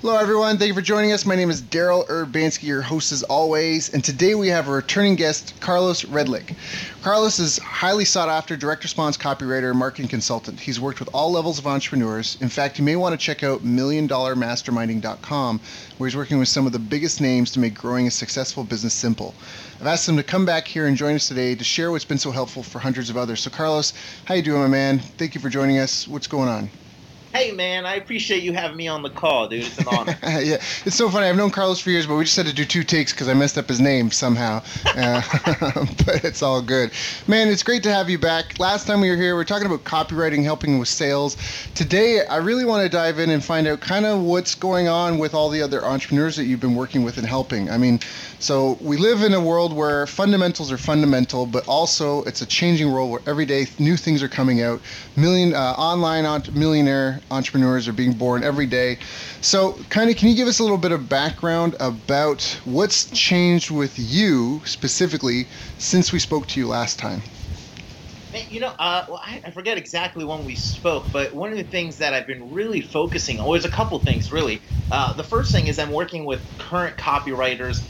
Hello, everyone. Thank you for joining us. My name is Daryl Urbanski, your host as always, and today we have a returning guest, Carlos Redlich. Carlos is a highly sought-after direct response copywriter and marketing consultant. He's worked with all levels of entrepreneurs. In fact, you may want to check out milliondollarmasterminding.com, where he's working with some of the biggest names to make growing a successful business simple. I've asked him to come back here and join us today to share what's been so helpful for hundreds of others. So, Carlos, how you doing, my man? Thank you for joining us. What's going on? Hey, man, I appreciate you having me on the call, dude. It's an honor. Yeah, it's so funny. I've known Carlos for years, but we just had to do two takes because I messed up his name somehow. But it's all good. Man, it's great to have you back. Last time we were here, we were talking about copywriting, helping with sales. Today, I really want to dive in and find out kind of what's going on with all the other entrepreneurs that you've been working with and helping. I mean, so we live in a world where fundamentals are fundamental, but also it's a changing world where every day new things are coming out. Online millionaire entrepreneurs are being born every day. So kind of, can you give us a little bit of background about what's changed with you specifically since we spoke to you last time? You know, I forget exactly when we spoke, but one of the things that I've been really focusing on, there's a couple things really. The first thing is I'm working with current copywriters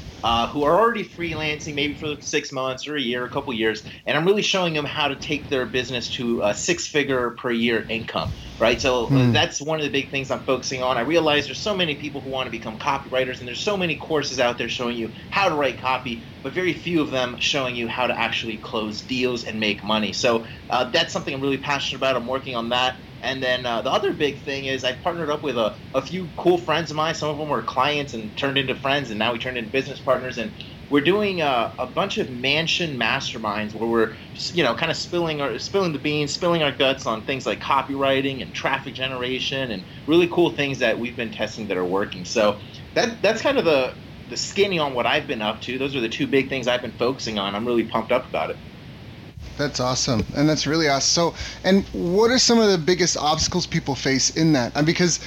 who are already freelancing maybe for 6 months or a year, a couple years, and I'm really showing them how to take their business to a six-figure per year income, right? So that's one of the big things I'm focusing on. I realize there's so many people who want to become copywriters, and there's so many courses out there showing you how to write copy, but very few of them showing you how to actually close deals and make money. So that's something I'm really passionate about. I'm working on that. And then the other big thing is I partnered up with a few cool friends of mine. Some of them were clients and turned into friends, and now we turned into business partners. And we're doing a bunch of mansion masterminds where we're, you know, kind of spilling the beans, spilling our guts on things like copywriting and traffic generation and really cool things that we've been testing that are working. So that's kind of the skinny on what I've been up to. Those are the two big things I've been focusing on. I'm really pumped up about it. That's awesome. And that's really awesome. So, and what are some of the biggest obstacles people face in that? Because,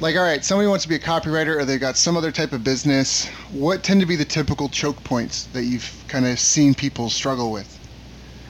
like, all right, somebody wants to be a copywriter or they've got some other type of business. What tend to be the typical choke points that you've kind of seen people struggle with?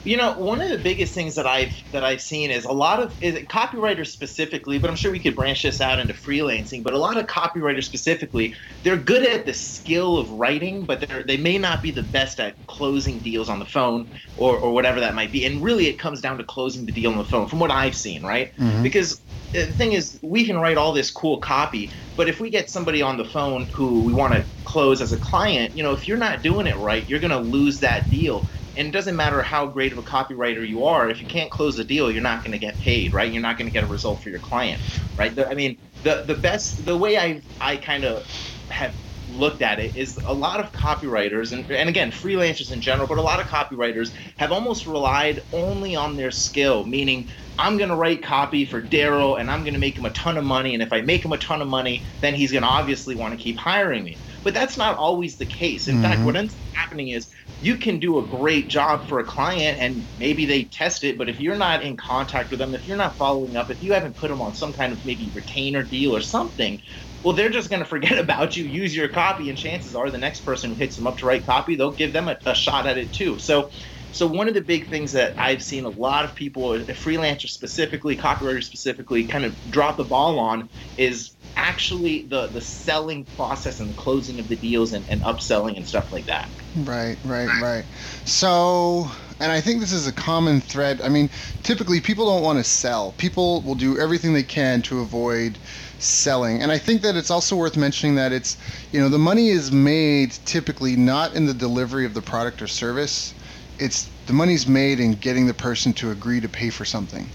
You know, one of the biggest things that I've seen is copywriters specifically, but I'm sure we could branch this out into freelancing, but a lot of copywriters specifically, they're good at the skill of writing, but they may not be the best at closing deals on the phone or whatever that might be. And really it comes down to closing the deal on the phone from what I've seen, right? Mm-hmm. Because the thing is, we can write all this cool copy, but if we get somebody on the phone who we want to close as a client, you know, if you're not doing it right, you're going to lose that deal. And it doesn't matter how great of a copywriter you are. If you can't close the deal, you're not going to get paid, right? You're not going to get a result for your client, right? I mean, the way I kind of have looked at it is a lot of copywriters, and again, freelancers in general, but a lot of copywriters have almost relied only on their skill, meaning I'm going to write copy for Daryl and I'm going to make him a ton of money. And if I make him a ton of money, then he's going to obviously want to keep hiring me. But that's not always the case. In fact, what ends up happening is you can do a great job for a client and maybe they test it, but if you're not in contact with them, if you're not following up, if you haven't put them on some kind of maybe retainer deal or something, well, they're just going to forget about you, use your copy, and chances are the next person who hits them up to write copy, they'll give them a shot at it too. So one of the big things that I've seen a lot of people, freelancers specifically, copywriters specifically, kind of drop the ball on is actually the selling process and the closing of the deals and upselling and stuff like that. Right. So, and I think this is a common thread. I mean, typically people don't want to sell. People will do everything they can to avoid selling. And I think that it's also worth mentioning that it's, you know, the money is made typically not in the delivery of the product or service. It's the money's made in getting the person to agree to pay for something,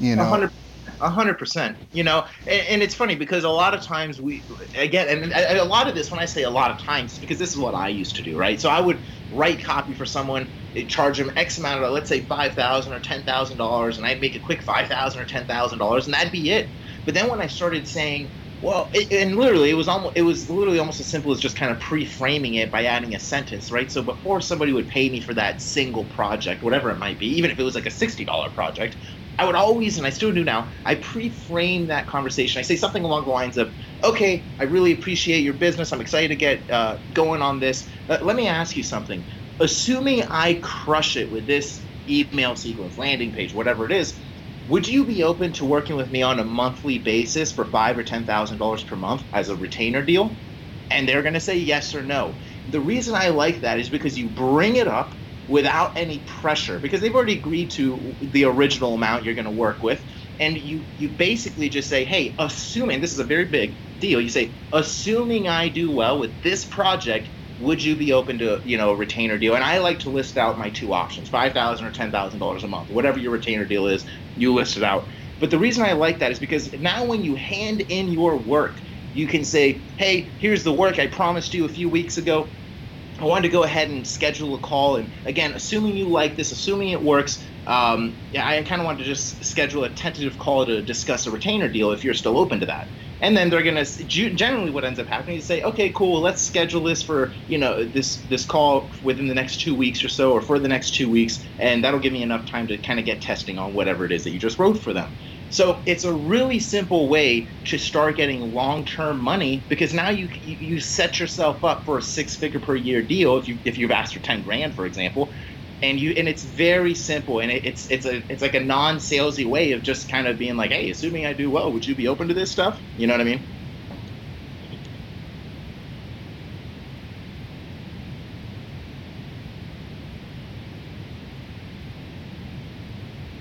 you know. 100%. 100%. You know, and it's funny because a lot of times we, again, and a lot of this, when I say a lot of times, because this is what I used to do, right? So I would write copy for someone, charge them X amount of, let's say $5,000 or $10,000, and I'd make a quick $5,000 or $10,000, and that'd be it. But then when I started saying, well, and literally, it was literally almost as simple as just kind of pre-framing it by adding a sentence, right? So before somebody would pay me for that single project, whatever it might be, even if it was like a $60 project, I would always, and I still do now, I pre-frame that conversation. I say something along the lines of, okay, I really appreciate your business. I'm excited to get going on this. Let me ask you something. Assuming I crush it with this email sequence, landing page, whatever it is, would you be open to working with me on a monthly basis for $5,000 or $10,000 per month as a retainer deal? And they're going to say yes or no. The reason I like that is because you bring it up without any pressure, because they've already agreed to the original amount you're going to work with. And you basically just say, hey, assuming, this is a very big deal, you say, assuming I do well with this project, would you be open to, you know, a retainer deal? And I like to list out my two options, $5,000 or $10,000 a month. Whatever your retainer deal is, you list it out. But the reason I like that is because now when you hand in your work, you can say, hey, here's the work I promised you a few weeks ago. I wanted to go ahead and schedule a call. And again, assuming you like this, assuming it works, I kind of wanted to just schedule a tentative call to discuss a retainer deal if you're still open to that. And then they're going to, generally what ends up happening is say, okay, cool, let's schedule this for, you know, this call within the next 2 weeks or so, or for the next 2 weeks, and that'll give me enough time to kind of get testing on whatever it is that you just wrote for them. So it's a really simple way to start getting long-term money, because now you set yourself up for a six-figure per year deal if you've asked for $10,000, for example. And it's very simple, and it's like a non-salesy way of just kind of being like, hey, assuming I do well, would you be open to this stuff? You know what I mean?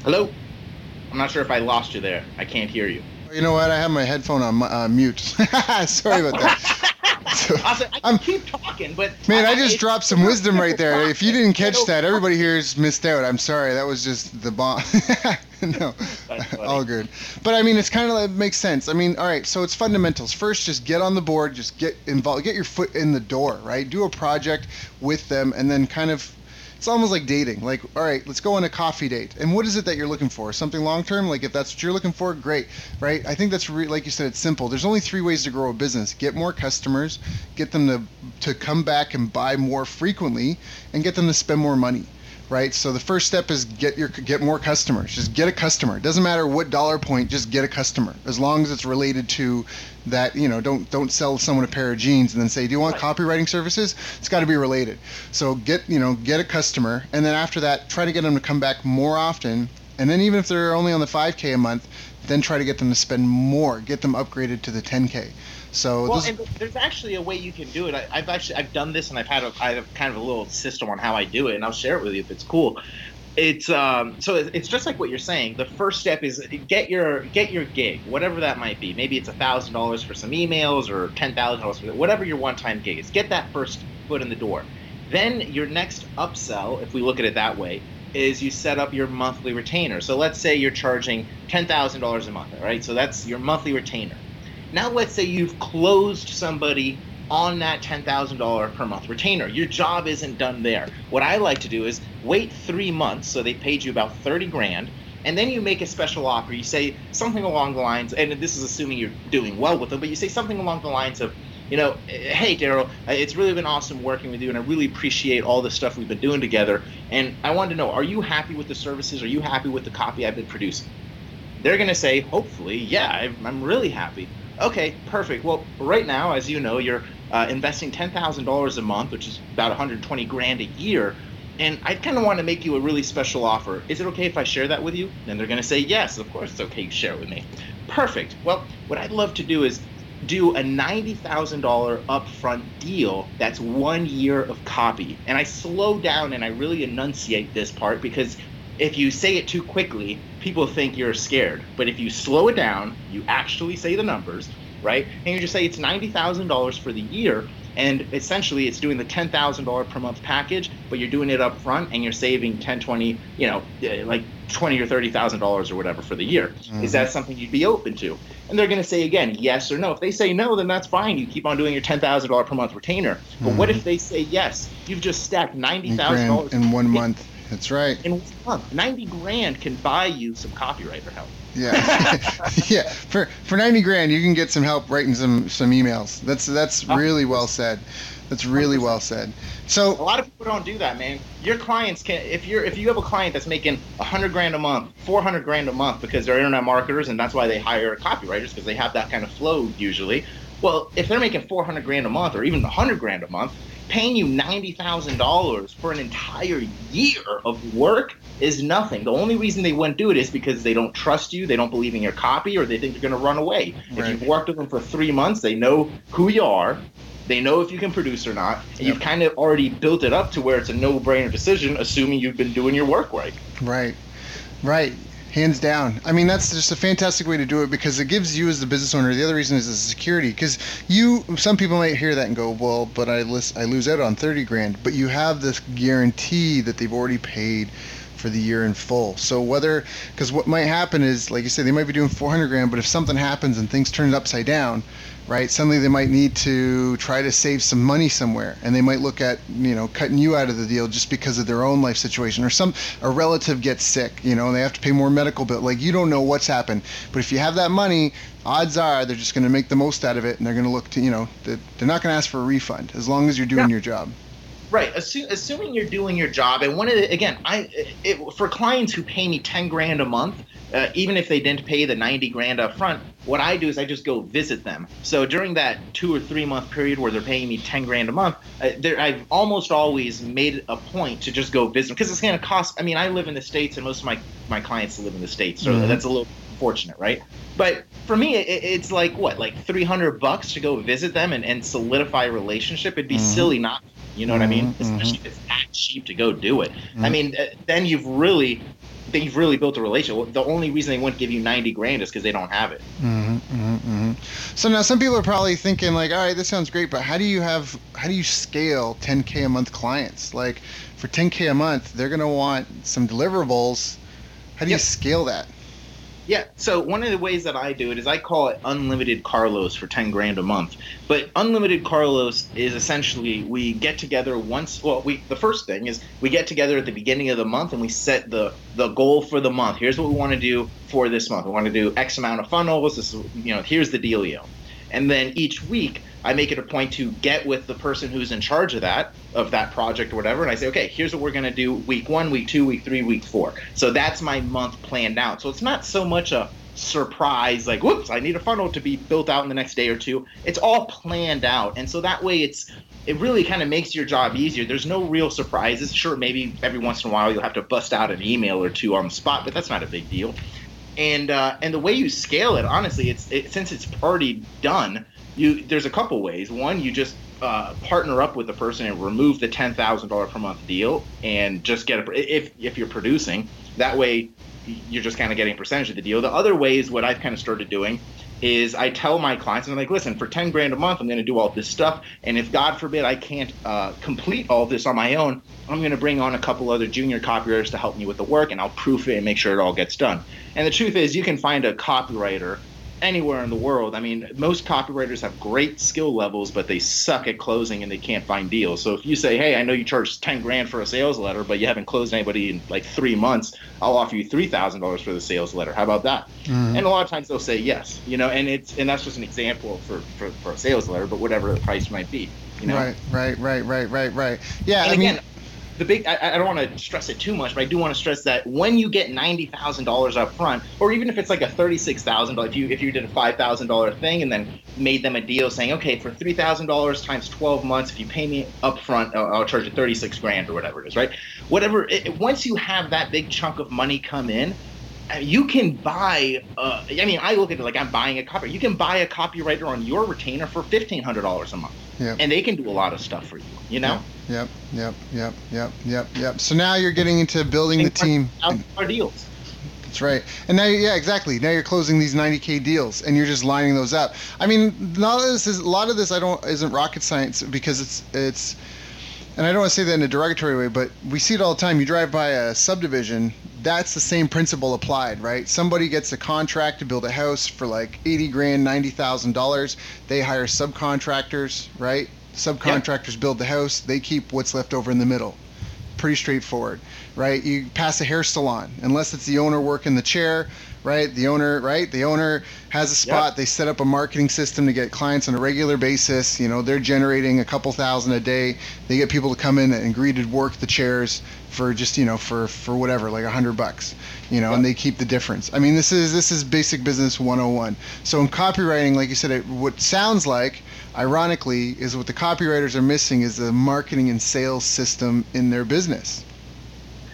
Hello? I'm not sure if I lost you there. I can't hear you. You know what? I have my headphone on mute. Sorry about that. So, I keep talking, but man, I just dropped some wisdom right there. If you didn't catch that, everybody here has missed out. I'm sorry, that was just the bomb. No, all good. But I mean, it's kind of like, it makes sense. I mean, all right, so it's fundamentals. First, just get on the board, just get involved, get your foot in the door, right? Do a project with them, and then kind of, it's almost like dating. Like, all right, let's go on a coffee date. And what is it that you're looking for? Something long-term? Like, if that's what you're looking for, great, right? I think that's, like you said, it's simple. There's only three ways to grow a business. Get more customers, get them to come back and buy more frequently, and get them to spend more money, right? So the first step is get more customers. Just get a customer. It doesn't matter what dollar point, just get a customer. As long as it's related to that, you know, don't sell someone a pair of jeans and then say, do you want copywriting services? It's got to be related. So get a customer, and then after that, try to get them to come back more often. And then even if they're only on the $5,000 a month, then try to get them to spend more, get them upgraded to the $10,000. So and there's actually a way you can do it. I've done this, and I have kind of a little system on how I do it, and I'll share it with you if it's cool. It's so it's just like what you're saying. The first step is get your gig, whatever that might be. Maybe it's $1,000 for some emails, or $10,000 for whatever your one-time gig is. Get that first foot in the door. Then your next upsell, if we look at it that way, is you set up your monthly retainer. So let's say you're charging $10,000 a month, right? So that's your monthly retainer. Now let's say you've closed somebody on that $10,000 per month retainer. Your job isn't done there. What I like to do is wait 3 months, so they paid you about $30,000, and then you make a special offer. You say something along the lines, and this is assuming you're doing well with them, but you say something along the lines of, you know, hey, Daryl, it's really been awesome working with you, and I really appreciate all the stuff we've been doing together, and I wanted to know, are you happy with the services? Are you happy with the copy I've been producing? They're going to say, hopefully, yeah, I'm really happy. Okay, perfect. Well, right now, as you know, you're investing $10,000 a month, which is about $120,000 a year, and I kind of want to make you a really special offer. Is it okay if I share that with you? And they're going to say, yes, of course it's okay, you share it with me. Perfect. Well, what I'd love to do is do a $90,000 upfront deal that's 1 year of copy. And I slow down and I really enunciate this part, because if you say it too quickly, people think you're scared. But if you slow it down, you actually say the numbers, right? And you just say it's $90,000 for the year, and essentially it's doing the $10,000 per month package, but you're doing it up front, and you're saving 10, 20, you know, like $20,000 or $30,000 or whatever for the year. Mm-hmm. Is that something you'd be open to? And they're going to say, again, yes or no. If they say no, then that's fine. You keep on doing your $10,000 per month retainer. Mm-hmm. But what if they say yes? You've just stacked $90,000 in 1 month. That's right. In 1 month, $90,000 can buy you some copywriter help. Yeah, yeah. For $90,000, you can get some help writing some emails. That's really well said. That's really well said. So a lot of people don't do that, man. Your clients can, if you have a client that's making $100,000 a month, $400,000 a month, because they're internet marketers and that's why they hire copywriters, because they have that kind of flow usually. Well, if they're making $400,000 a month or even $100,000 a month, paying you $90,000 for an entire year of work is nothing. The only reason they wouldn't do it is because they don't trust you, they don't believe in your copy, or they think you're going to run away. Right. If you've worked with them for 3 months, they know who you are, they know if you can produce or not, and Yep. You've kind of already built it up to where it's a no-brainer decision, assuming you've been doing your work right. Right, right. Hands down. I mean, that's just a fantastic way to do it because it gives you as the business owner, the other reason is the security, because some people might hear that and go, well, but I lose out on $30,000, but you have this guarantee that they've already paid for the year in full. So because what might happen is, like you said, they might be doing $400,000, but if something happens and things turn upside down, right, suddenly they might need to try to save some money somewhere, and they might look at, cutting you out of the deal just because of their own life situation, or a relative gets sick, and they have to pay more medical bill. Like, you don't know what's happened, but if you have that money, odds are they're just going to make the most out of it, and they're going to look to, they're not going to ask for a refund as long as you're doing your job. Right. Assuming you're doing your job, and for clients who pay me $10,000 a month, even if they didn't pay the $90,000 up front, what I do is I just go visit them. So during that 2 or 3 month period where they're paying me $10,000 a month, I've almost always made a point to just go visit them, because it's going to cost. I mean, I live in the States, and most of my clients live in the States, so mm-hmm. That's a little unfortunate, right? But for me, it's like $300 to go visit them and solidify a relationship. It'd be mm-hmm. silly not. You know what I mean? Especially if it's that cheap to go do it. Mm-hmm. I mean, then you've really built a relationship. The only reason they wouldn't give you $90,000 is because they don't have it. Mm-hmm, mm-hmm. So now some people are probably thinking like, all right, this sounds great, but how do you scale $10,000 a month clients? Like, for $10,000 a month, they're going to want some deliverables. How do you scale that? Yeah, so one of the ways that I do it is I call it Unlimited Carlos for $10,000 a month. But Unlimited Carlos is essentially we get together once – well, the first thing is we get together at the beginning of the month and we set the goal for the month. Here's what we want to do for this month. We want to do X amount of funnels. This is, here's the dealio. And then each week I make it a point to get with the person who's in charge of that project or whatever, and I say, okay, here's what we're going to do week 1, week 2, week 3, week 4. So that's my month planned out. So it's not so much a surprise like, whoops, I need a funnel to be built out in the next day or two. It's all planned out. And so that way it really kind of makes your job easier. There's no real surprises. Sure, maybe every once in a while you'll have to bust out an email or two on the spot, but that's not a big deal. And the way you scale it, honestly, since it's already done, there's a couple ways. One, you just partner up with the person and remove the $10,000 per month deal and just get if you're producing. That way you're just kind of getting a percentage of the deal. The other way is what I've kind of started doing is I tell my clients, and I'm like, listen, for $10,000 a month, I'm going to do all this stuff. And if, God forbid, I can't complete all this on my own, I'm going to bring on a couple other junior copywriters to help me with the work, and I'll proof it and make sure it all gets done. And the truth is, you can find a copywriter anywhere in the world. I mean, most copywriters have great skill levels, but they suck at closing and they can't find deals. So if you say, hey, I know you charge $10,000 for a sales letter, but you haven't closed anybody in like 3 months, I'll offer you $3,000 for the sales letter. How about that? Mm-hmm. And a lot of times they'll say yes, and that's just an example for a sales letter, but whatever the price might be, Right. Yeah. And again, I don't want to stress it too much, but I do want to stress that when you get $90,000 up front, or even if it's like a $36,000, if you did a $5,000 thing and then made them a deal saying, okay, for $3,000 times 12 months, if you pay me up front, I'll charge you $36,000 or whatever it is, right? Whatever. Once you have that big chunk of money come in, you can buy I look at it like I'm buying a copy. You can buy a copywriter on your retainer for $1,500 a month. Yep. And they can do a lot of stuff for you, Yep. So now you're getting into building the team. Our deals. That's right. And now, exactly. Now you're closing these $90,000 deals, and you're just lining those up. I mean, a lot of this isn't rocket science because it's and I don't want to say that in a derogatory way, but we see it all the time. You drive by a subdivision, that's the same principle applied, right? Somebody gets a contract to build a house for like $80,000, $90,000. They hire subcontractors, right? Subcontractors build the house. They keep what's left over in the middle. Pretty straightforward, right? You pass a hair salon, unless it's the owner working the chair, right? The owner has a spot. They set up a marketing system to get clients on a regular basis. You know, they're generating a couple thousand a day. They get people to come in and agree to work the chairs for just, you know, for whatever, like $100, you know, and they keep the difference. I mean, this is basic business 101. So in copywriting, like you said, what sounds like, ironically, is what the copywriters are missing is the marketing and sales system in their business.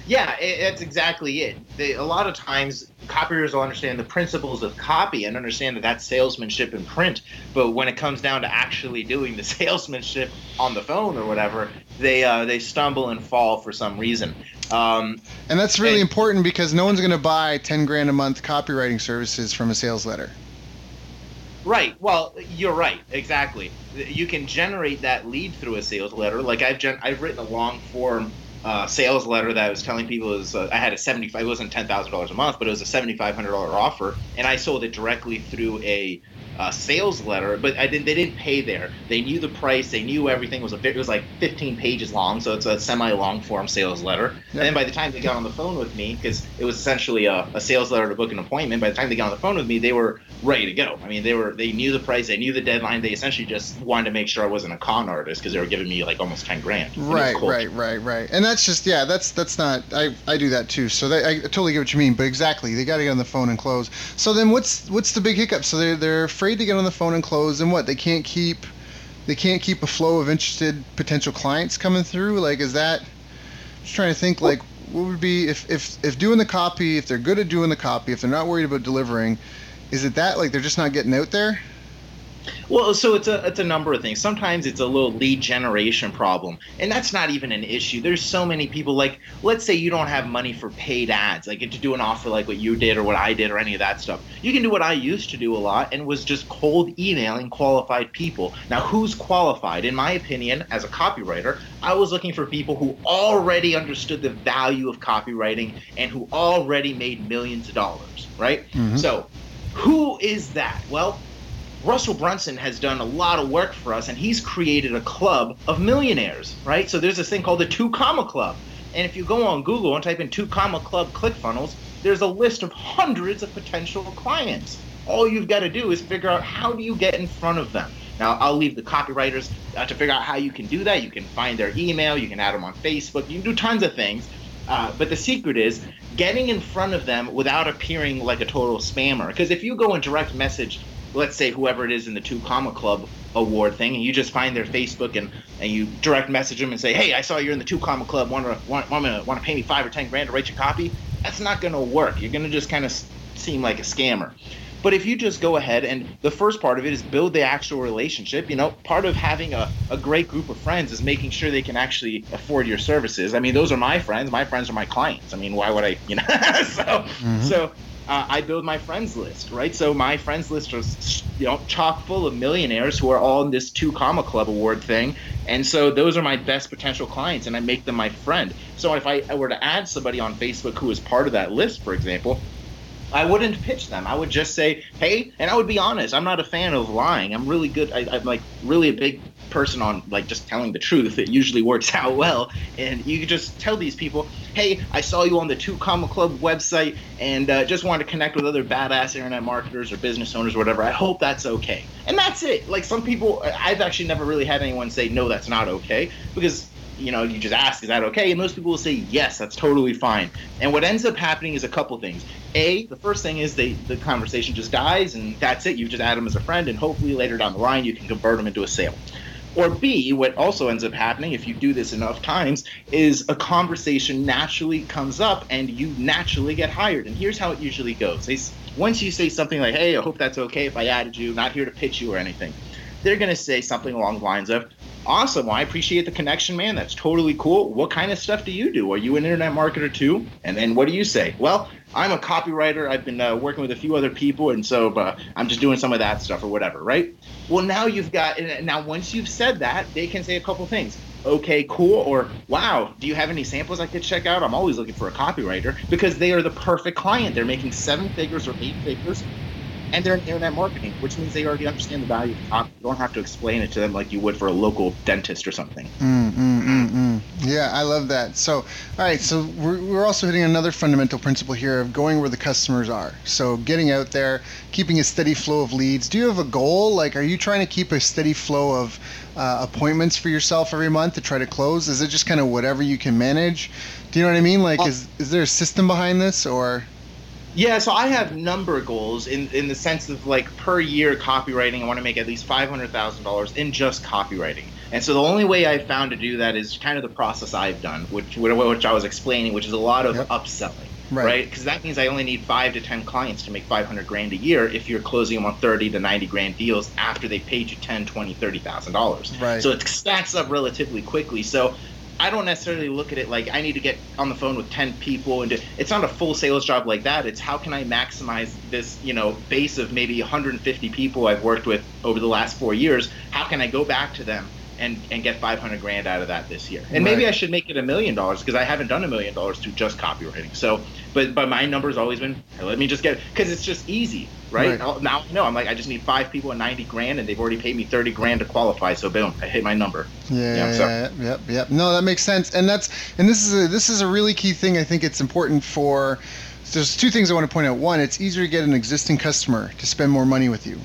Yeah, that's exactly it. A lot of times, copywriters will understand the principles of copy and understand that that's salesmanship in print. But when it comes down to actually doing the salesmanship on the phone or whatever, they stumble and fall for some reason. And that's really important, because no one's going to buy $10,000 a month copywriting services from a sales letter. Right. Well, you're right. Exactly. You can generate that lead through a sales letter. Like I've written a long form sales letter that I was telling people is I had a it wasn't $10,000 a month, but it was a $7,500 offer, and I sold it directly through a sales letter. But they didn't pay there. They knew the price. They knew everything. It was like 15 pages long, so it's a semi-long form sales letter. Yep. And then by the time they got on the phone with me, because it was essentially a sales letter to book an appointment, by the time they got on the phone with me, they were ready to go. I mean, they knew the price. They knew the deadline. They essentially just wanted to make sure I wasn't a con artist, because they were giving me like almost $10,000. Right. And that's just, that's not, I do that too. So I totally get what you mean, but exactly, they got to get on the phone and close. So then what's the big hiccup? So they're afraid to get on the phone and close, and what? They can't keep a flow of interested potential clients coming through. Like, is that, I'm just trying to think, like, what would be if doing the copy, if they're good at doing the copy, if they're not worried about delivering, is it that, like, they're just not getting out there? Well, so it's a number of things. Sometimes it's a little lead generation problem, and that's not even an issue. There's so many people, like, let's say you don't have money for paid ads, like to do an offer like what you did or what I did or any of that stuff. You can do what I used to do a lot, and was just cold emailing qualified people. Now, who's qualified? In my opinion, as a copywriter, I was looking for people who already understood the value of copywriting and who already made millions of dollars, right? Mm-hmm. So who is that? Well, Russell Brunson has done a lot of work for us, and he's created a club of millionaires, right? So there's this thing called the Two Comma Club. And if you go on Google and type in Two Comma Club Click Funnels, there's a list of hundreds of potential clients. All you've got to do is figure out, how do you get in front of them? Now, I'll leave the copywriters to figure out how you can do that. You can find their email, you can add them on Facebook, you can do tons of things. But the secret is getting in front of them without appearing like a total spammer. Because if you go and direct message, let's say whoever it is in the Two Comma Club award thing, and you just find their Facebook and you direct message them and say, hey, I saw you're in the Two Comma Club, want to pay me $5,000 or $10,000 to write your copy? That's not going to work. You're going to just kind of seem like a scammer. But if you just go ahead, and the first part of it is build the actual relationship. You know, part of having a great group of friends is making sure they can actually afford your services. I mean, those are my friends. My friends are my clients. I mean, why would I, you know? I build my friends list, right? So my friends list is, you know, chock full of millionaires who are all in this Two Comma Club award thing. And so those are my best potential clients, and I make them my friend. So if I were to add somebody on Facebook who is part of that list, for example, I wouldn't pitch them. I would just say, hey, and I would be honest. I'm not a fan of lying. I'm really good. I'm like really a big person on like just telling the truth. It usually works out well. And you just tell these people, hey, I saw you on the Two Comma Club website, and just wanted to connect with other badass internet marketers or business owners or whatever. I hope that's okay. And that's it. Like, some people, I've actually never really had anyone say, no, that's not okay, because, you know, you just ask, is that okay? And most people will say, yes, that's totally fine. And what ends up happening is a couple things. A, the first thing is the conversation just dies, and that's it. You just add them as a friend, and hopefully later down the line you can convert them into a sale. Or B, what also ends up happening, if you do this enough times, is a conversation naturally comes up and you naturally get hired. And here's how it usually goes. Once you say something like, hey, I hope that's okay if I added you, not here to pitch you or anything, they're going to say something along the lines of, awesome, well, I appreciate the connection, man. That's totally cool. What kind of stuff do you do? Are you an internet marketer too? And then what do you say? Well, I'm a copywriter. I've been working with a few other people, and so I'm just doing some of that stuff or whatever, right? Well, now once you've said that, they can say a couple things. okay, cool, or wow, do you have any samples I could check out? I'm always looking for a copywriter, because they are the perfect client. They're making 7 figures or 8 figures, and they're in internet marketing, which means they already understand the value of copy. You don't have to explain it to them like you would for a local dentist or something. Yeah, I love that. So, all right, so we're also hitting another fundamental principle here of going where the customers are. So getting out there, keeping a steady flow of leads. Do you have a goal? Like, are you trying to keep a steady flow of appointments for yourself every month to try to close? Is it just kind of whatever you can manage? Do you know what I mean? Like, is there a system behind this, or... Yeah, so I have number goals in the sense of, like, per year copywriting, I want to make at least $500,000 in just copywriting. And so the only way I've found to do that is kind of the process I've done, which I was explaining, which is a lot of upselling, right? Because that means I only need 5 to 10 clients to make $500,000 a year if you're closing them on 30 to 90 grand deals after they paid you $10,000, $20,000, $30,000. Right. So it stacks up relatively quickly. So I don't necessarily look at it like I need to get on the phone with 10 people, and it's not a full sales job like that. It's how can I maximize this, base of maybe 150 people I've worked with over the last 4 years. How can I go back to them and get $500,000 out of that this year? And maybe I should make it $1 million, because I haven't done $1 million through just copywriting. So, but my number's always been, hey, let me just get it, because it's just easy, right? Now, no, I'm like, I just need 5 people and $90,000, and they've already paid me $30,000 to qualify. So boom, I hit my number. Yeah. No, that makes sense, and this is a really key thing. I think it's important for. So there's 2 things I want to point out. 1, it's easier to get an existing customer to spend more money with you.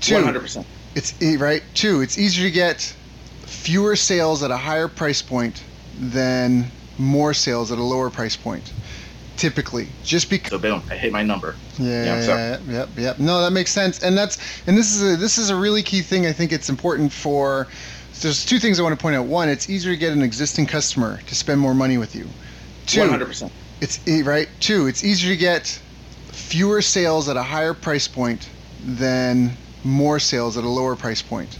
2, 100%. It's easier to get fewer sales at a higher price point than more sales at a lower price point, typically. Just because. So boom, I hit my number. Yeah. No, that makes sense, and this is a really key thing. I think it's important for. So there's 2 things I want to point out. 1, it's easier to get an existing customer to spend more money with you. 2, 100%. It's easier to get fewer sales at a higher price point than more sales at a lower price point.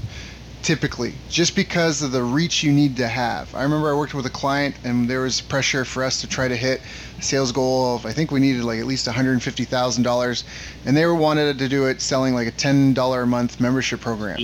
Typically, just because of the reach you need to have. I remember I worked with a client, and there was pressure for us to try to hit a sales goal of, I think we needed like at least $150,000, and they wanted to do it selling like a $10 a month membership program.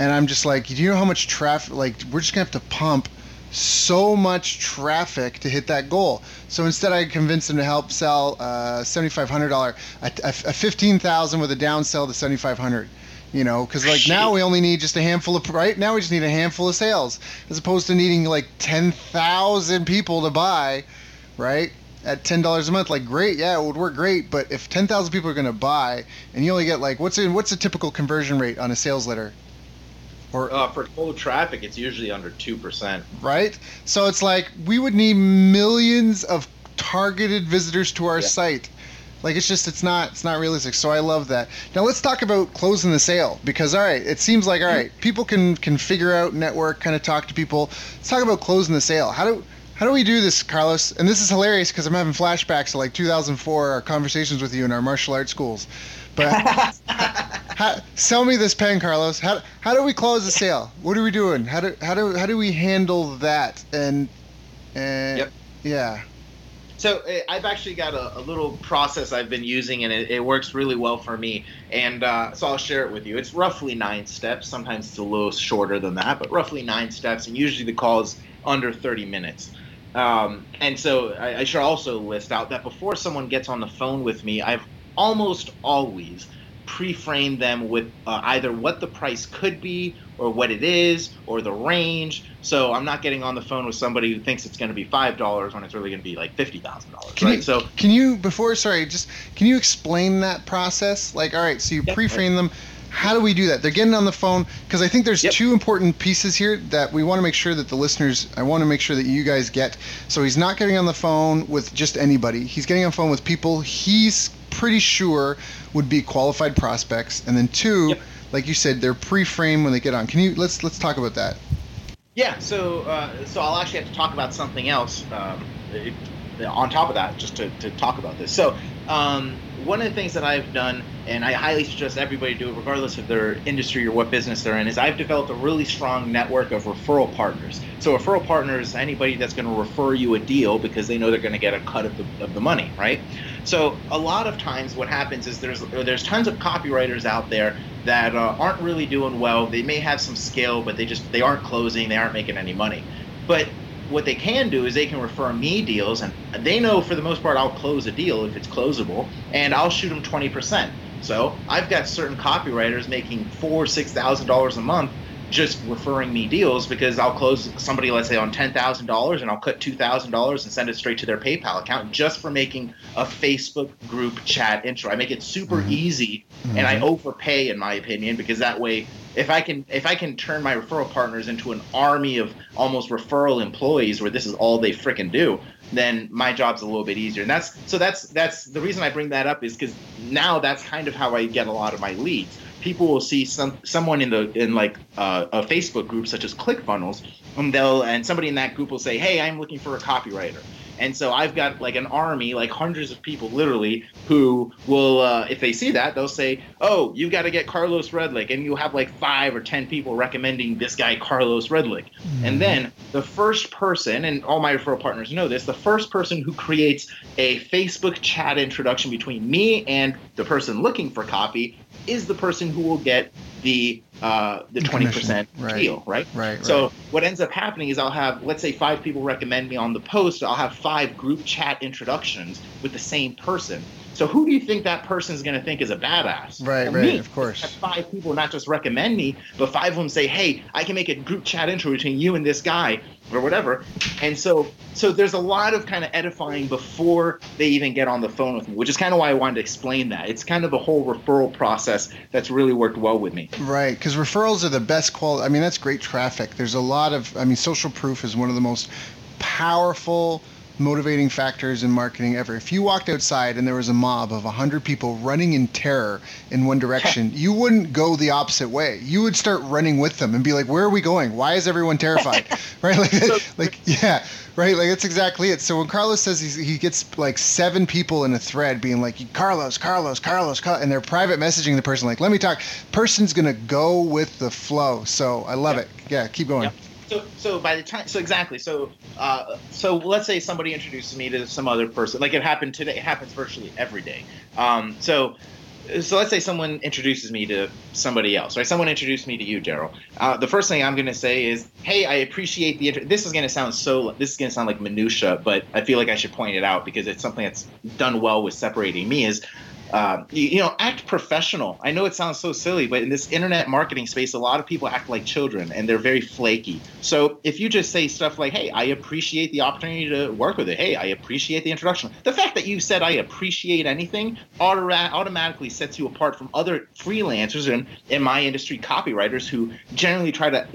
And I'm just like, do you know how much traffic, like we're just gonna have to pump so much traffic to hit that goal. So instead I convinced them to help sell $7,500, a $15,000 with a down sell to $7,500. Because like now we only need just a handful of sales, as opposed to needing like 10,000 people to buy, right, at $10 a month. Like, great, yeah, it would work great, but if 10,000 people are going to buy, and you only get like, what's a typical conversion rate on a sales letter? Or for cold traffic, it's usually under 2%. Right? So it's like we would need millions of targeted visitors to our site. Like it's not realistic. So I love that. Now let's talk about closing the sale, because people can figure out, network, kind of talk to people. Let's talk about closing the sale. How do we do this, Carlos? And this is hilarious because I'm having flashbacks to like 2004, our conversations with you in our martial arts schools. But sell me this pen, Carlos. How do we close the sale? What are we doing? How do we handle that? So I've actually got a little process I've been using, and it works really well for me. And so I'll share it with you. It's roughly 9 steps. Sometimes it's a little shorter than that, but roughly 9 steps. And usually the call is under 30 minutes. And so I should also list out that before someone gets on the phone with me, I've almost always pre-framed them with either what the price could be, or what it is, or the range. So I'm not getting on the phone with somebody who thinks it's going to be $5 when it's really going to be like $50,000. Right? Can you explain that process? Like, all right, so you pre-frame them. How do we do that? They're getting on the phone, because I think there's 2 important pieces here that we want to make sure that I want to make sure that you guys get. So he's not getting on the phone with just anybody. He's getting on the phone with people he's pretty sure would be qualified prospects. And then 2, like you said, they're pre-framed when they get on. Let's talk about that. Yeah. So I'll actually have to talk about something else on top of that, just to talk about this. So one of the things that I've done, and I highly suggest everybody do it regardless of their industry or what business they're in, is I've developed a really strong network of referral partners. So referral partners, anybody that's going to refer you a deal because they know they're going to get a cut of the money, right? So a lot of times what happens is there's tons of copywriters out there that aren't really doing well. They may have some skill, but they aren't closing, they aren't making any money. But what they can do is they can refer me deals, and they know for the most part I'll close a deal if it's closable, and I'll shoot them 20%. So I've got certain copywriters making $4,000, $6,000 a month just referring me deals, because I'll close somebody, let's say, on $10,000, and I'll cut $2,000 and send it straight to their PayPal account just for making a Facebook group chat intro. I make it super easy, and I overpay, in my opinion, because that way if I can turn my referral partners into an army of almost referral employees where this is all they frickin' do, then my job's a little bit easier. And that's the reason I bring that up, is because now that's kind of how I get a lot of my leads. People will see someone in a Facebook group such as Click Funnels, and somebody in that group will say, "Hey, I'm looking for a copywriter." And so I've got like an army, like hundreds of people literally, who will, if they see that, they'll say, "Oh, you've got to get Carlos Redlich," and you'll have like 5 or 10 people recommending this guy Carlos Redlich. And then the first person, and all my referral partners know this, the first person who creates a Facebook chat introduction between me and the person looking for copy is the person who will get the 20% deal, right? Right. So what ends up happening is I'll have, let's say, 5 people recommend me on the post. I'll have 5 group chat introductions with the same person. So who do you think that person's going to think is a badass? Right, well, right, me, of course. I have 5 people not just recommend me, but 5 of them say, "Hey, I can make a group chat intro between you and this guy," or whatever. And so there's a lot of kind of edifying before they even get on the phone with me, which is kind of why I wanted to explain that. It's kind of the whole referral process that's really worked well with me. Right, because referrals are the best quality. I mean, that's great traffic. There's a lot of, social proof is one of the most powerful motivating factors in marketing ever. If you walked outside and there was a mob of 100 people running in terror in one direction, you wouldn't go the opposite way. You would start running with them and be like, "Where are we going? Why is everyone terrified?" Right? Like that's exactly it. So when Carlos says he gets like 7 people in a thread being like, Carlos, and they're private messaging the person like, "Let me talk," person's going to go with the flow. So I love it. Yeah, keep going. Yep. So by the time, so let's say somebody introduces me to some other person, like it happened today, it happens virtually every day. So let's say someone introduces me to somebody else, right? Someone introduced me to you, Daryl. The first thing I'm going to say is, "Hey, I appreciate the this is going to sound like minutia, but I feel like I should point it out because it's something that's done well with separating me is, act professional." I know it sounds so silly, but in this internet marketing space, a lot of people act like children and they're very flaky. So if you just say stuff like, "Hey, I appreciate the opportunity to work with it. Hey, I appreciate the introduction." The fact that you said "I appreciate anything" automatically sets you apart from other freelancers and, in my industry, copywriters who generally try to,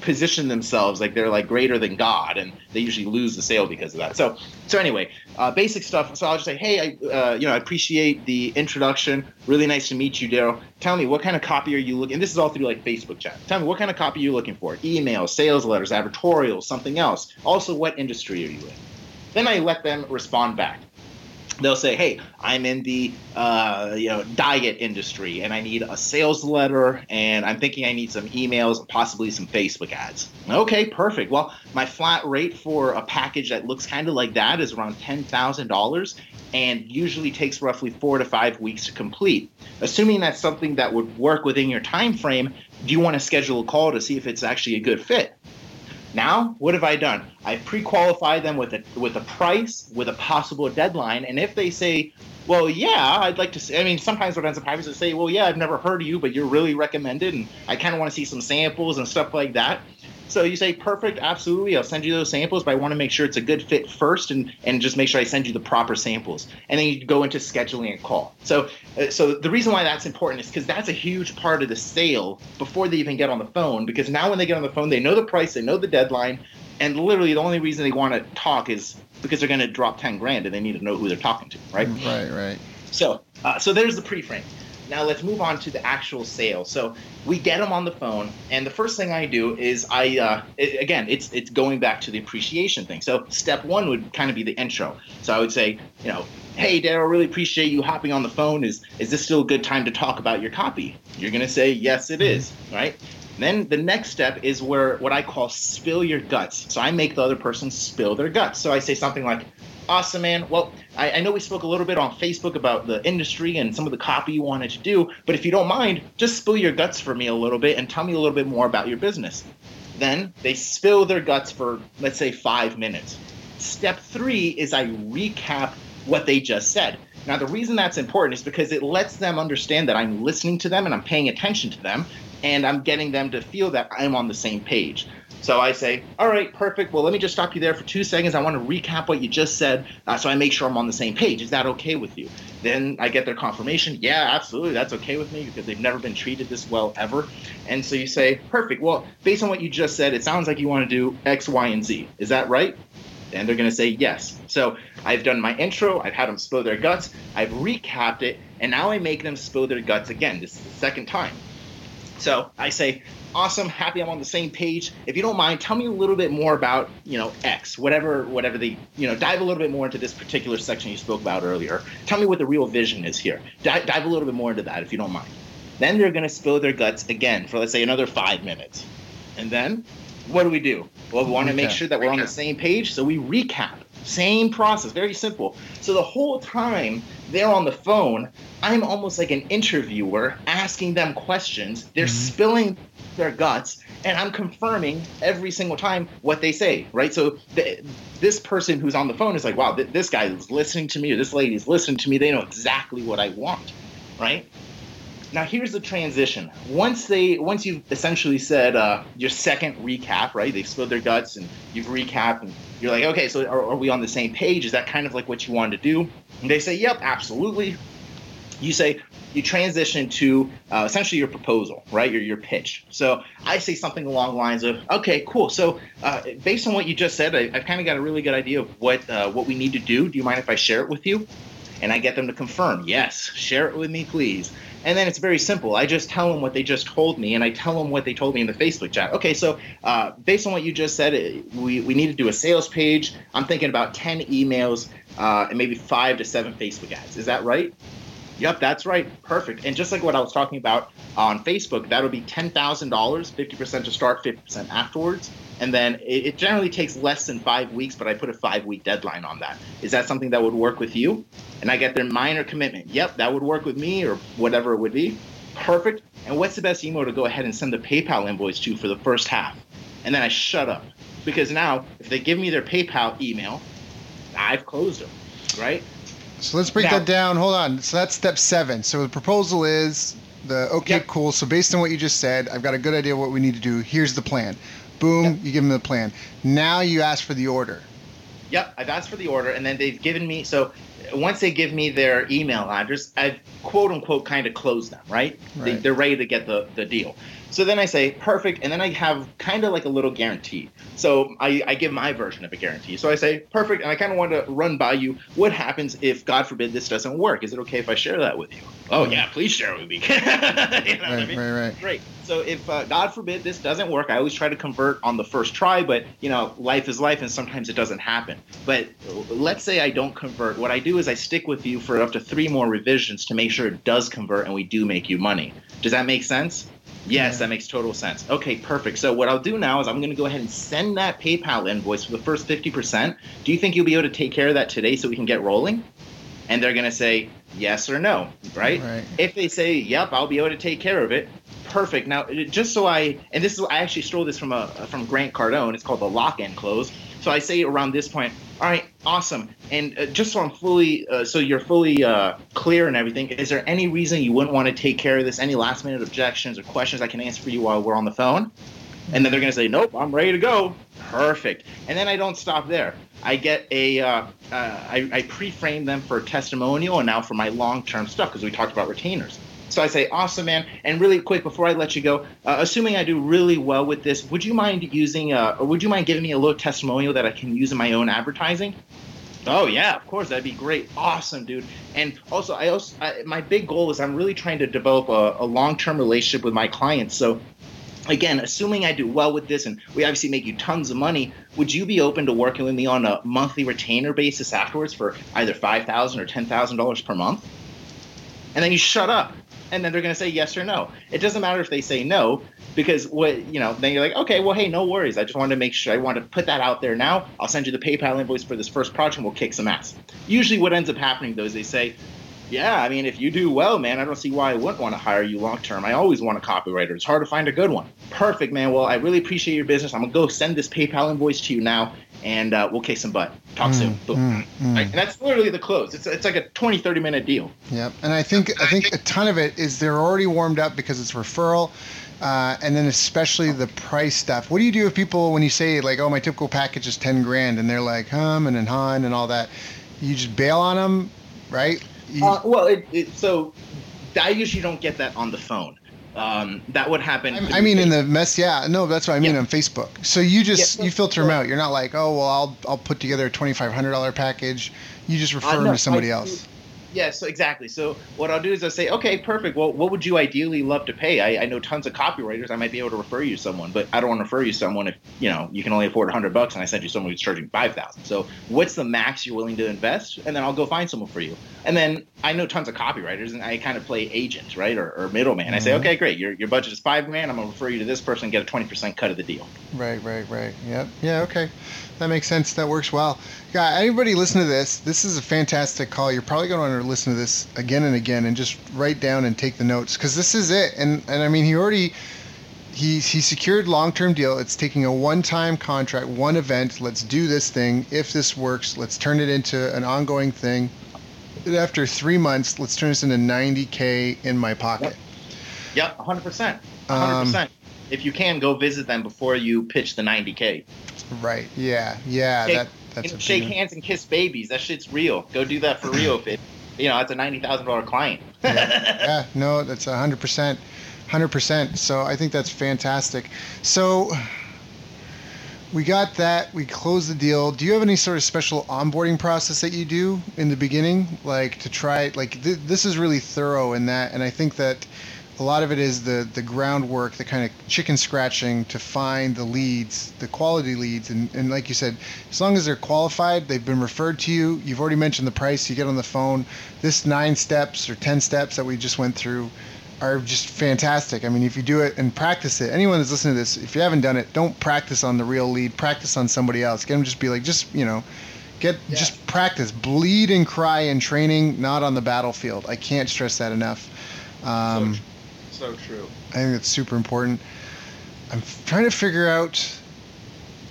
position themselves like they're like greater than God, and they usually lose the sale because of that. So anyway, basic stuff. So I'll just say, "Hey, I appreciate the introduction. Really nice to meet you, Daryl. Tell me, what kind of copy are you looking?" And this is all through like Facebook chat. "Tell me, what kind of copy are you looking for? Email, sales letters, advertorials, something else. Also, what industry are you in?" Then I let them respond back. They'll say, "Hey, I'm in the diet industry, and I need a sales letter, and I'm thinking I need some emails and possibly some Facebook ads." Okay, perfect. Well, my flat rate for a package that looks kind of like that is around $10,000, and usually takes roughly 4 to 5 weeks to complete. Assuming that's something that would work within your time frame, do you want to schedule a call to see if it's actually a good fit? Now, what have I done? I pre-qualify them with a price, with a possible deadline, and if they say, "Well, yeah, I'd like to see," sometimes what ends up happening is they say, "Well, yeah, I've never heard of you, but you're really recommended, and I kind of want to see some samples and stuff like that." So you say, "Perfect, absolutely, I'll send you those samples, but I want to make sure it's a good fit first and just make sure I send you the proper samples." And then you go into scheduling a call. So the reason why that's important is because that's a huge part of the sale before they even get on the phone, because now when they get on the phone, they know the price, they know the deadline, and literally the only reason they want to talk is because they're going to drop $10,000 and they need to know who they're talking to, right? Right. So there's the pre-frame. Now let's move on to the actual sale. So we get them on the phone, and the first thing I do is it's going back to the appreciation thing. So step one would kind of be the intro. So I would say, "Hey, Daryl, really appreciate you hopping on the phone. Is this still a good time to talk about your copy?" You're going to say, "Yes, it is," right? Then the next step is where what I call spill your guts. So I make the other person spill their guts. So I say something like, "Awesome, man. Well, I know we spoke a little bit on Facebook about the industry and some of the copy you wanted to do, but if you don't mind, just spill your guts for me a little bit and tell me a little bit more about your business. Then they spill their guts for, let's say, 5 minutes. Step three is I recap what they just said. Now, the reason that's important is because it lets them understand that I'm listening to them and I'm paying attention to them, and I'm getting them to feel that I'm on the same page. So I say, all right, perfect. Well, let me just stop you there for 2 seconds. I want to recap what you just said so I make sure I'm on the same page. Is that okay with you? Then I get their confirmation. Yeah, absolutely. That's okay with me because they've never been treated this well ever. And so you say, perfect. Well, based on what you just said, it sounds like you want to do X, Y, and Z. Is that right? And they're going to say yes. So I've done my intro. I've had them spill their guts. I've recapped it. And now I make them spill their guts again. This is the second time. So I say, awesome, happy I'm on the same page. If you don't mind, tell me a little bit more about, X, whatever they, dive a little bit more into this particular section you spoke about earlier. Tell me what the real vision is here. Dive a little bit more into that if you don't mind. Then they're going to spill their guts again for, let's say, another 5 minutes. And then what do? Well, we want to make sure that we're on the same page, so we recap. Same process, very simple. So the whole time they're on the phone, I'm almost like an interviewer asking them questions. They're spilling their guts, and I'm confirming every single time what they say, right? So this person who's on the phone is like, wow, this guy is listening to me, or this lady is listening to me. They know exactly what I want, right? Now, here's the transition. Once you've essentially said your second recap, right? They've spilled their guts and you've recapped and you're like, okay, so are we on the same page? Is that kind of like what you wanted to do? And they say, yep, absolutely. You say, you transition to essentially your proposal, right? Your pitch. So I say something along the lines of, okay, cool. So based on what you just said, I've kind of got a really good idea of what we need to do. Do you mind if I share it with you? And I get them to confirm, yes, share it with me, please. And then it's very simple. I just tell them what they just told me, and I tell them what they told me in the Facebook chat. Okay, so based on what you just said, we need to do a sales page. I'm thinking about 10 emails and maybe 5 to 7 Facebook ads. Is that right? Yep, that's right. Perfect. And just like what I was talking about on Facebook, that'll be $10,000, 50% to start, 50% afterwards. And then it generally takes less than 5 weeks, but I put a 5-week deadline on that. Is that something that would work with you? And I get their minor commitment. Yep, that would work with me, or whatever it would be. Perfect. And what's the best email to go ahead and send the PayPal invoice to for the first half? And then I shut up, because now if they give me their PayPal email, I've closed them, right? So let's break that down. Hold on. So that's step 7. So the proposal is cool. So based on what you just said, I've got a good idea of what we need to do. Here's the plan. Boom, You give them the plan. Now you ask for the order. Yep, I've asked for the order, and then they've given me – so once they give me their email address, I've quote-unquote kind of closed them, right? They're ready to get the deal. So then I say, perfect, and then I have kind of like a little guarantee. So I give my version of a guarantee. So I say, perfect, and I kind of want to run by you what happens if, God forbid, this doesn't work. Is it okay if I share that with you? Oh, yeah, please share it with me. Right. Great. So if, God forbid, this doesn't work, I always try to convert on the first try, but, life is life, and sometimes it doesn't happen. But let's say I don't convert. What I do is I stick with you for up to 3 more revisions to make sure it does convert and we do make you money. Does that make sense? Yes, that makes total sense. Okay, perfect. So what I'll do now is I'm going to go ahead and send that PayPal invoice for the first 50%. Do you think you'll be able to take care of that today so we can get rolling? And they're going to say yes or no, right? If they say, yep, I'll be able to take care of it, perfect. Now, just so I actually stole this from Grant Cardone. It's called the lock and close. So I say around this point, all right, awesome. And just so I'm so you're fully clear and everything, is there any reason you wouldn't want to take care of this? Any last minute objections or questions I can answer for you while we're on the phone? And then they're going to say, nope, I'm ready to go. Perfect. And then I don't stop there. I get I pre-frame them for a testimonial and now for my long-term stuff, because we talked about retainers. So I say, awesome, man. And really quick, before I let you go, assuming I do really well with this, would you mind would you mind giving me a little testimonial that I can use in my own advertising? Oh, yeah, of course. That'd be great. Awesome, dude. And also, my big goal is I'm really trying to develop a long-term relationship with my clients. So again, assuming I do well with this and we obviously make you tons of money, would you be open to working with me on a monthly retainer basis afterwards for either $5,000 or $10,000 per month? And then you shut up. and then they're going to say yes or no. It doesn't matter if they say no, because then you're like, okay, well, hey, no worries. I just wanted to make sure. I want to put that out there now. I'll send you the PayPal invoice for this first project, and we'll kick some ass. Usually what ends up happening, though, is they say, yeah, I mean, if you do well, man, I don't see why I wouldn't want to hire you long term. I always want a copywriter. It's hard to find a good one. Perfect, man. Well, I really appreciate your business. I'm going to go send this PayPal invoce to you now, and we'll kick some butt. Talk soon. Boom. Right? And that's literally the close. It's like a 20, 30-minute deal. Yep. And I think a ton of it is they're already warmed up because it's referral. And then especially the price stuff. What do you do if people, when you say like, oh, my typical package is $10,000, and they're like, and hon and all that, you just bail on them, right? So I usually don't get that on the phone. That would happen. I mean, in the mess. Yeah, no, that's what I mean on Facebook. So you just you filter them out. You're not like, oh, well, I'll put together a $2,500 package. You just refer them to somebody else. Yes, exactly. So what I'll do is I'll say, okay, perfect. Well, what would you ideally love to pay? I know tons of copywriters. I might be able to refer you someone, but I don't want to refer you someone if, you can only afford $100 and I send you someone who's charging $5,000. So what's the max you're willing to invest? And then I'll go find someone for you. And then I know tons of copywriters and I kind of play agent, right? Or middleman. Mm-hmm. I say, okay, great. Your budget is $5,000. I'm going to refer you to this person and get a 20% cut of the deal. Right. Yep. Yeah. Okay. That makes sense. That works well. Yeah, anybody listen to this? This is a fantastic call. You're probably going to want to listen to this again and again and just write down and take the notes because this is it. And I mean, he secured long-term deal. It's taking a one-time contract, one event. Let's do this thing. If this works, let's turn it into an ongoing thing. After 3 months, let's turn this into $90,000 in my pocket. Yep, 100%. 100%. If you can, go visit them before you pitch the $90,000. Right. Yeah. That's shake hands and kiss babies. That shit's real. Go do that for real. That's a $90,000 client. Yeah. No, that's 100%. 100%. So I think that's fantastic. So we got that. We closed the deal. Do you have any sort of special onboarding process that you do in the beginning, like to try? Like this is really thorough in that, and I think that. A lot of it is the groundwork, the kind of chicken scratching to find the leads, the quality leads. And like you said, as long as they're qualified, they've been referred to you. You've already mentioned the price. You get on the phone. This 9 steps or 10 steps that we just went through are just fantastic. I mean, if you do it and practice it, anyone that's listening to this, if you haven't done it, don't practice on the real lead. Practice on somebody else. Get them just be like, just practice. Bleed and cry in training, not on the battlefield. I can't stress that enough. So true. I think it's super important. I'm trying to figure out,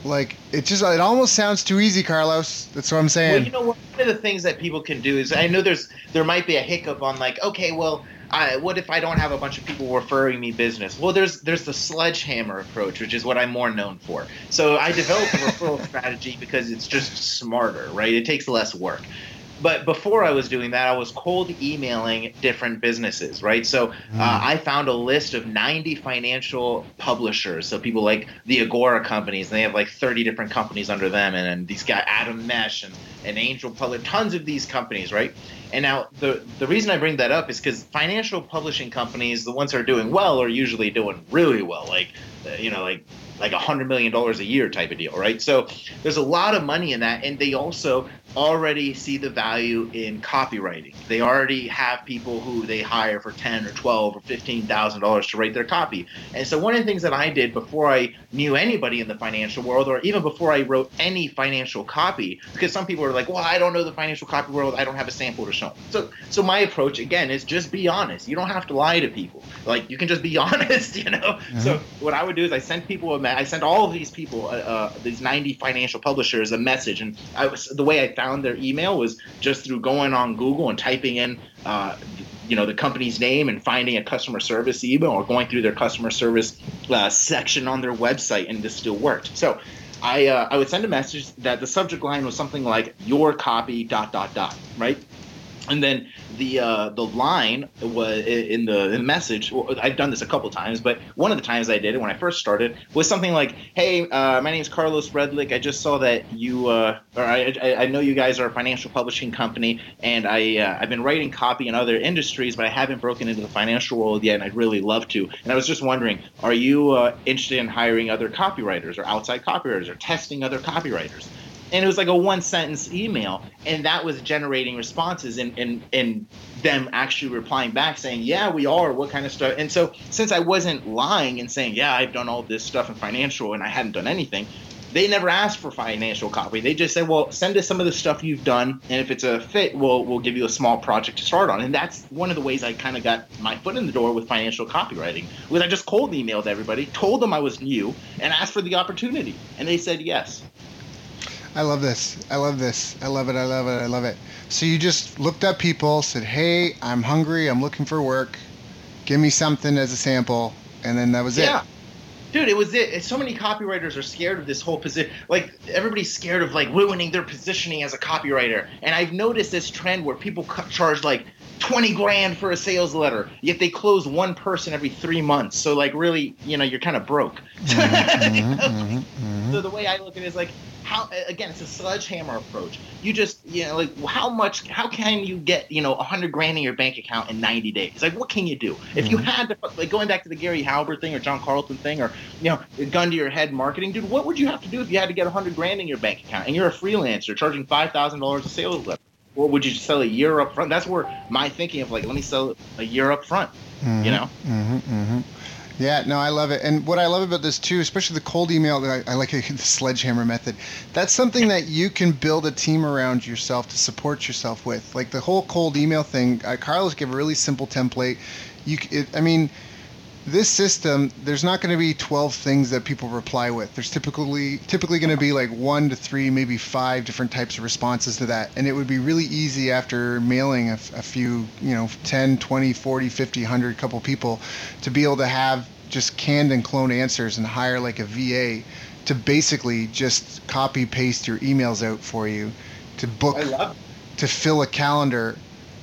it almost sounds too easy, Carlos. That's what I'm saying. Well, one of the things that people can do is, I know there might be a hiccup on what if I don't have a bunch of people referring me business? Well, there's the sledgehammer approach, which is what I'm more known for. So I developed a referral strategy because it's just smarter, right? It takes less work. But before I was doing that, I was cold emailing different businesses, right? So I found a list of 90 financial publishers. So people like the Agora companies, and they have like 30 different companies under them. And these guys, Adam Mesh and Angel, tons of these companies, right? And now the reason I bring that up is because financial publishing companies, the ones that are doing well, are usually doing really well, like $100 million a year type of deal, right? So there's a lot of money in that, and they also already see the value in copywriting. They already have people who they hire for $10 or $12 or $15,000 to write their copy. And so one of the things that I did before I knew anybody in the financial world, or even before I wrote any financial copy, because some people are like, well, I don't know the financial copy world. I don't have a sample to show. So my approach, again, is just be honest. You don't have to lie to people. Like, you can just be honest, Mm-hmm. So what I would do is I sent all of these people, these 90 financial publishers, a message. And the way I found their email was just through going on Google and typing in, the company's name and finding a customer service email, or going through their customer service section on their website, and this still worked. So I would send a message that the subject line was something like your copy ... right? And then the line was in the message. I've done this a couple times, but one of the times I did it when I first started was something like, "Hey, my name is Carlos Redlich. I just saw that you, I know you guys are a financial publishing company, and I've been writing copy in other industries, but I haven't broken into the financial world yet, and I'd really love to. And I was just wondering, are you interested in hiring other copywriters or outside copywriters or testing other copywriters?" And it was like a one-sentence email, and that was generating responses and them actually replying back saying, yeah, we are, what kind of stuff. And so since I wasn't lying and saying, yeah, I've done all this stuff in financial and I hadn't done anything, they never asked for financial copy. They just said, well, send us some of the stuff you've done, and if it's a fit, we'll give you a small project to start on. And that's one of the ways I kind of got my foot in the door with financial copywriting, was I just cold emailed everybody, told them I was new, and asked for the opportunity, and they said yes. I love this. I love this. I love it. I love it. I love it. So you just looked up people, said, hey, I'm hungry. I'm looking for work. Give me something as a sample. And then that was it. Yeah. Dude, it was it. So many copywriters are scared of this whole position. Like, everybody's scared of, like, ruining their positioning as a copywriter. And I've noticed this trend where people charge, like, $20,000 for a sales letter, yet they close one person every 3 months. So, like, really, you know, you're kind of broke. Mm-hmm, you know? Mm-hmm. So the way I look at it is, like, how, again, it's a sledgehammer approach. You just, you know, like, how can you get, you know, $100,000 in your bank account in 90 days? Like, what can you do? If you had to, like, going back to the Gary Halbert thing or John Carlton thing, or, you know, gun to your head marketing, dude, what would you have to do if you had to get $100,000 in your bank account and you're a freelancer charging $5,000 a sales letter? Or would you sell a year up front? That's where my thinking of, like, let me sell a year up front, you know? Yeah, no, I love it. And what I love about this, too, especially the cold email, I like the sledgehammer method. That's something that you can build a team around yourself to support yourself with. Like the whole cold email thing, Carlos gave a really simple template. This system, there's not going to be 12 things that people reply with. There's typically going to be like 1 to 3, maybe 5 different types of responses to that. And it would be really easy after mailing a few, you know, 10, 20, 40, 50, 100 couple people to be able to have just canned and clone answers and hire like a VA to basically just copy paste your emails out for you to book, to fill a calendar.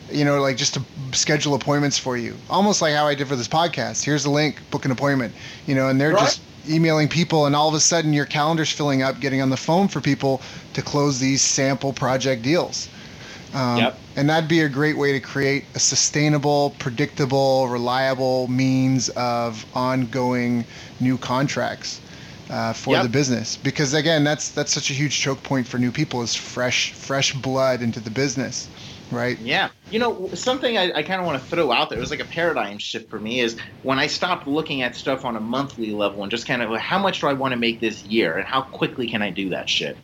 You know, like just to schedule appointments for you. Almost like how I did for this podcast. Here's the link, book an appointment. You know, and they're just emailing people, and all of a sudden your calendar's filling up, getting on the phone for people to close these sample project deals. And that'd be a great way to create a sustainable, predictable, reliable means of ongoing new contracts for the business. Because again, that's such a huge choke point for new people, is fresh blood into the business. Right. Yeah. You know, something I kind of want to throw out there, it was like a paradigm shift for me, is when I stopped looking at stuff on a monthly level and just kind of, like, how much do I want to make this year and how quickly can I do that shit?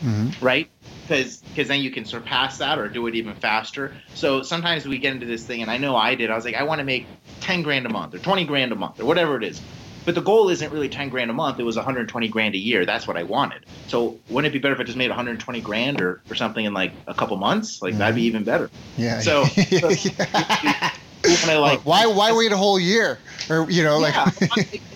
Mm-hmm. Right. Because then you can surpass that or do it even faster. So sometimes we get into this thing, and I know I did. I was like, I want to make $10,000 a month or $20,000 a month or whatever it is. But the goal isn't really $10,000 a month. It was $120,000 a year. That's what I wanted. So wouldn't it be better if I just made $120,000 or something in like a couple months? Like that'd be even better. Yeah. So I, like, why wait a whole year? Or, you know,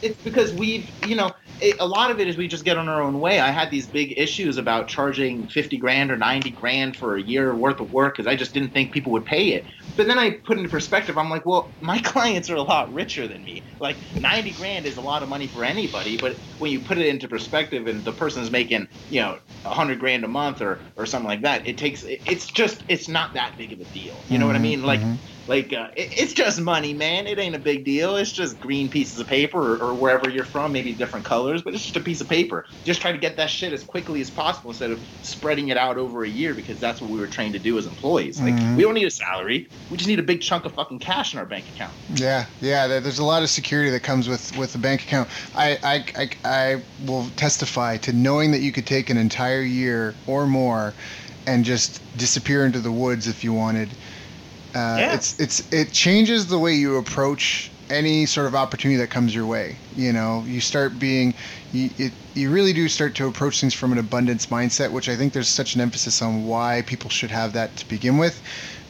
it's because we've, you know, a lot of it is we just get on our own way. I had these big issues about charging $50,000 or $90,000 for a year worth of work because I just didn't think people would pay it. But then I put into perspective, I'm like, well, my clients are a lot richer than me. Like $90,000 is a lot of money for anybody, but when you put it into perspective and the person's making, you know, $100,000 a month or something like that, it's not that big of a deal. You know what I mean? Like, it's just money, man. It ain't a big deal. It's just green pieces of paper or wherever you're from, maybe different colors, but it's just a piece of paper. Just try to get that shit as quickly as possible instead of spreading it out over a year, because that's what we were trained to do as employees. Like, we don't need a salary. We just need a big chunk of fucking cash in our bank account. Yeah, yeah. There's a lot of security that comes with the bank account. I will testify to knowing that you could take an entire year or more and just disappear into the woods if you wanted. It changes the way you approach any sort of opportunity that comes your way. You know, you start being, you really do start to approach things from an abundance mindset, which I think there's such an emphasis on why people should have that to begin with,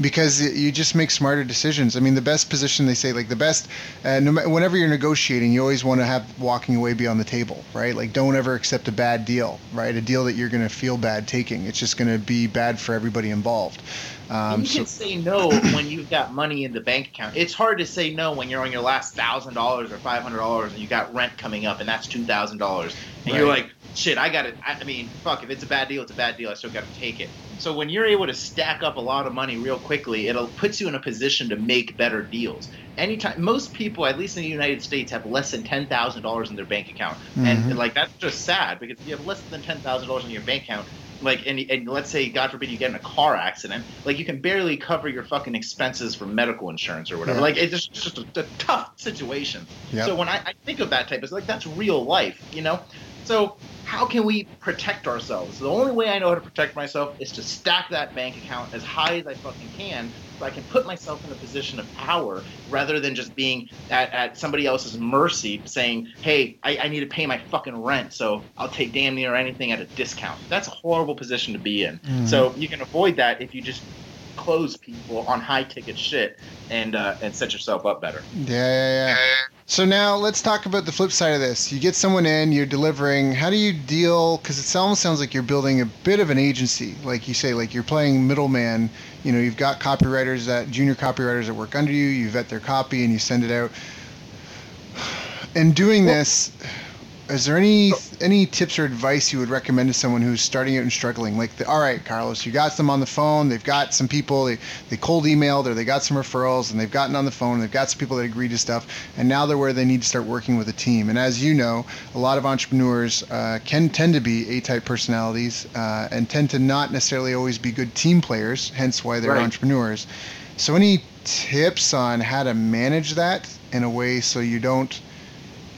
because you just make smarter decisions. I mean, the best position, they say, like the best, whenever you're negotiating, you always want to have walking away be on the table, right? Like, don't ever accept a bad deal, right? A deal that you're going to feel bad taking. It's just going to be bad for everybody involved. You can say no when you've got money in the bank account. It's hard to say no when you're on your last $1,000 or $500 and you got rent coming up and that's $2,000. And you're like, shit, fuck, if it's a bad deal, it's a bad deal. I still got to take it. So when you're able to stack up a lot of money real quickly, it'll put you in a position to make better deals. Anytime, most people, at least in the United States, have less than $10,000 in their bank account. And like, that's just sad, because if you have less than $10,000 in your bank account, like, and let's say, God forbid, you get in a car accident, like, you can barely cover your fucking expenses for medical insurance or whatever. Yeah. Like, it's just a tough situation. Yep. So when I think of that type, it's like, that's real life, you know? So how can we protect ourselves? The only way I know how to protect myself is to stack that bank account as high as I fucking can, so I can put myself in a position of power rather than just being at somebody else's mercy, saying, hey, I need to pay my fucking rent, so I'll take damn near anything at a discount. That's a horrible position to be in. Mm-hmm. So you can avoid that if you just close people on high ticket shit and set yourself up better. Yeah. So now let's talk about the flip side of this. You get someone in, you're delivering. How do you deal? Because it almost sounds like you're building a bit of an agency. Like you say, like you're playing middleman. You know, you've got copywriters, that junior copywriters that work under you. You vet their copy and you send it out. And doing this, is there any tips or advice you would recommend to someone who's starting out and struggling? Like, all right, Carlos, you got them on the phone. They've got some people they cold emailed, or they got some referrals, and they've gotten on the phone. And they've got some people that agree to stuff, and now they're where they need to start working with a team. And as you know, a lot of entrepreneurs can tend to be A-type personalities and tend to not necessarily always be good team players. Hence, why they're entrepreneurs. So, any tips on how to manage that in a way so you don't,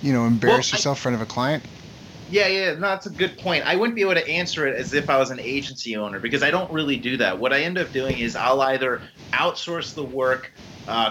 embarrass yourself in front of a client? Yeah, no, that's a good point. I wouldn't be able to answer it as if I was an agency owner, because I don't really do that. What I end up doing is I'll either outsource the work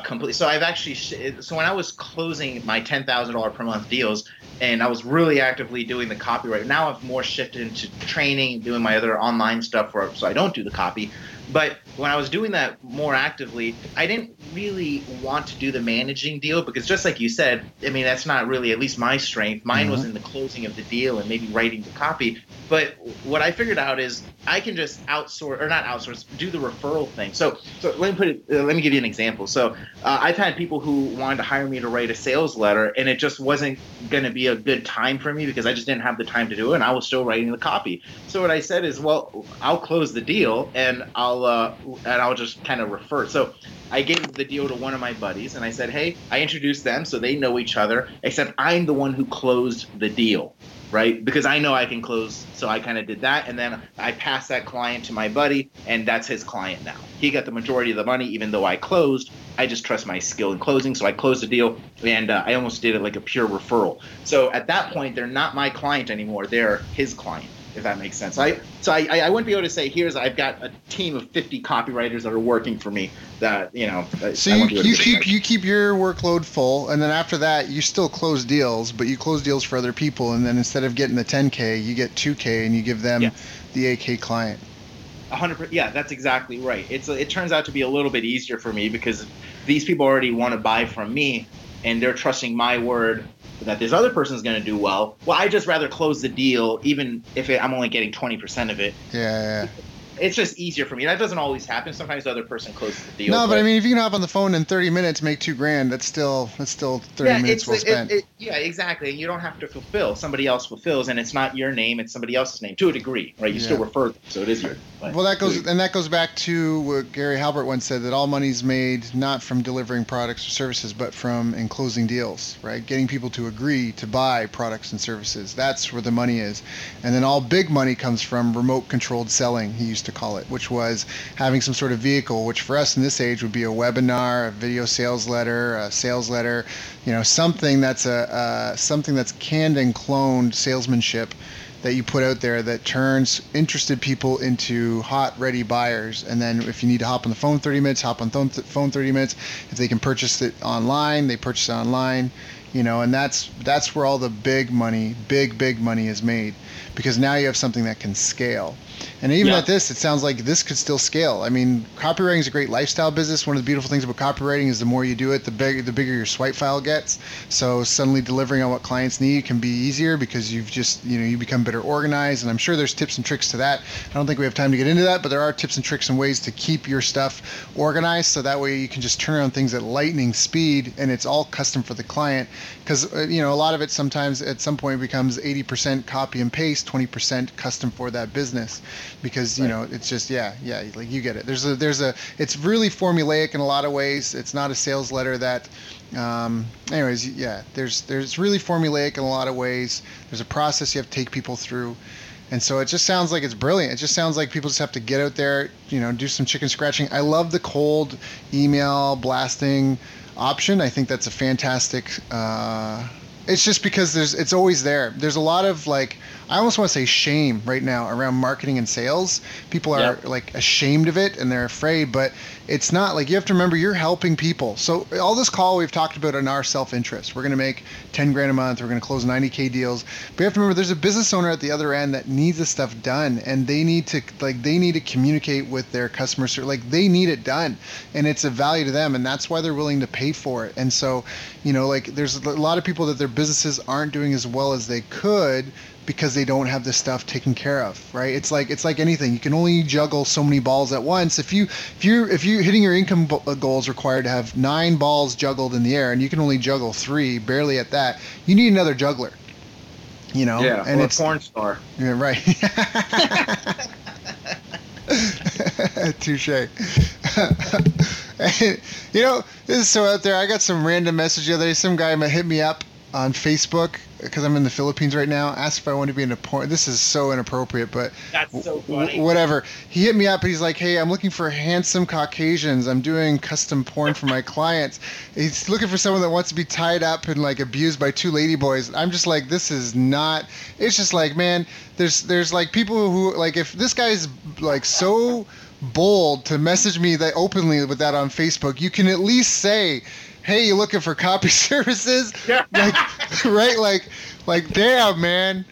completely. So I've actually, when I was closing my $10,000 per month deals, and I was really actively doing the copyright. Now I've more shifted into training, doing my other online stuff, so I don't do the copy. But when I was doing that more actively, I didn't really want to do the managing deal, because just like you said, I mean, that's not really at least my strength. Mine was in the closing of the deal and maybe writing the copy. But what I figured out is I can just do the referral thing. So let me give you an example. So I've had people who wanted to hire me to write a sales letter, and it just wasn't going to be a good time for me because I just didn't have the time to do it, and I was still writing the copy. So what I said is, well, I'll close the deal and I'll just kind of refer. So I gave the deal to one of my buddies, and I said, hey, I introduced them so they know each other, except I'm the one who closed the deal, right? Because I know I can close, so I kind of did that, and then I passed that client to my buddy, and that's his client now. He got the majority of the money, even though I closed. I just trust my skill in closing, so I closed the deal, and I almost did it like a pure referral. So at that point, they're not my client anymore. They're his client, if that makes sense. So I wouldn't be able to say, I've got a team of 50 copywriters that are working for me that, So you keep your workload full, and then after that, you still close deals, but you close deals for other people, and then instead of getting the 10K, you get 2K, and you give them the 8K client. 100%. Yeah, that's exactly right. It turns out to be a little bit easier for me because these people already want to buy from me, and they're trusting my word that this other person's going to do well. Well, I just rather close the deal, even if I'm only getting 20% of it. Yeah. It's just easier for me. That doesn't always happen. Sometimes the other person closes the deal. No, but I mean, if you can hop on the phone in 30 minutes, make $2,000, that's still 30 minutes well spent. Exactly. And you don't have to fulfill. Somebody else fulfills, and it's not your name. It's somebody else's name to a degree, right? You still refer them, so it is your. Well, that goes back to what Gary Halbert once said, that all money's made not from delivering products or services, but from closing deals, right? Getting people to agree to buy products and services. That's where the money is. And then all big money comes from remote controlled selling, he used to call it, which was having some sort of vehicle, which for us in this age would be a webinar, a video sales letter, something that's something that's canned and cloned salesmanship that you put out there that turns interested people into hot, ready buyers. And then if you need to hop on the phone 30 minutes, hop on the phone 30 minutes. If they can purchase it online, they purchase it online. And that's where all the big money is made, because now you have something that can scale. And even at this, it sounds like this could still scale. I mean, copywriting is a great lifestyle business. One of the beautiful things about copywriting is the more you do it, the bigger your swipe file gets. So suddenly delivering on what clients need can be easier because you've just, you become better organized. And I'm sure there's tips and tricks to that. I don't think we have time to get into that, but there are tips and tricks and ways to keep your stuff organized. So that way you can just turn around things at lightning speed, and it's all custom for the client. Because, a lot of it sometimes at some point becomes 80% copy and paste, 20% custom for that business. Because it's just like you get it. There's a it's really formulaic in a lot of ways. It's not a sales letter that, there's really formulaic in a lot of ways. There's a process you have to take people through, And so it just sounds like it's brilliant. It just sounds like people just have to get out there, you know, do some chicken scratching. I love the cold email blasting option. I think that's a fantastic, it's just because it's always there. There's a lot of, like, I almost want to say shame right now around marketing and sales. People are like ashamed of it and they're afraid, but it's not. Like, you have to remember you're helping people. So all this call we've talked about in our self-interest, we're going to make 10 grand a month. We're going to close 90K deals. But you have to remember there's a business owner at the other end that needs this stuff done, and they need to communicate with their customers. Like, they need it done, and it's a value to them, and that's why they're willing to pay for it. And so, you know, like, there's a lot of people that their businesses aren't doing as well as they could because they don't have this stuff taken care of, right? It's like anything. You can only juggle so many balls at once. If you're hitting your income goals required to have 9 balls juggled in the air, and you can only juggle 3, barely at that, you need another juggler, you know? Yeah, and it's a porn star. Yeah, right. Touché. You know, this is so out there. I got some random message the other day. Some guy hit me up on Facebook, because I'm in the Philippines right now, asked if I wanted to be in a porn. This is so inappropriate, but that's so funny. Whatever. He hit me up and he's like, "Hey, I'm looking for handsome Caucasians. I'm doing custom porn for my clients." He's looking for someone that wants to be tied up and, like, abused by 2 ladyboys. I'm just like, this is not. It's just like, man, there's like people who, like, if this guy's like so bold to message me that openly with that on Facebook, you can at least say, "Hey, you looking for copy services?" Yeah. Like, right? Like, damn, man.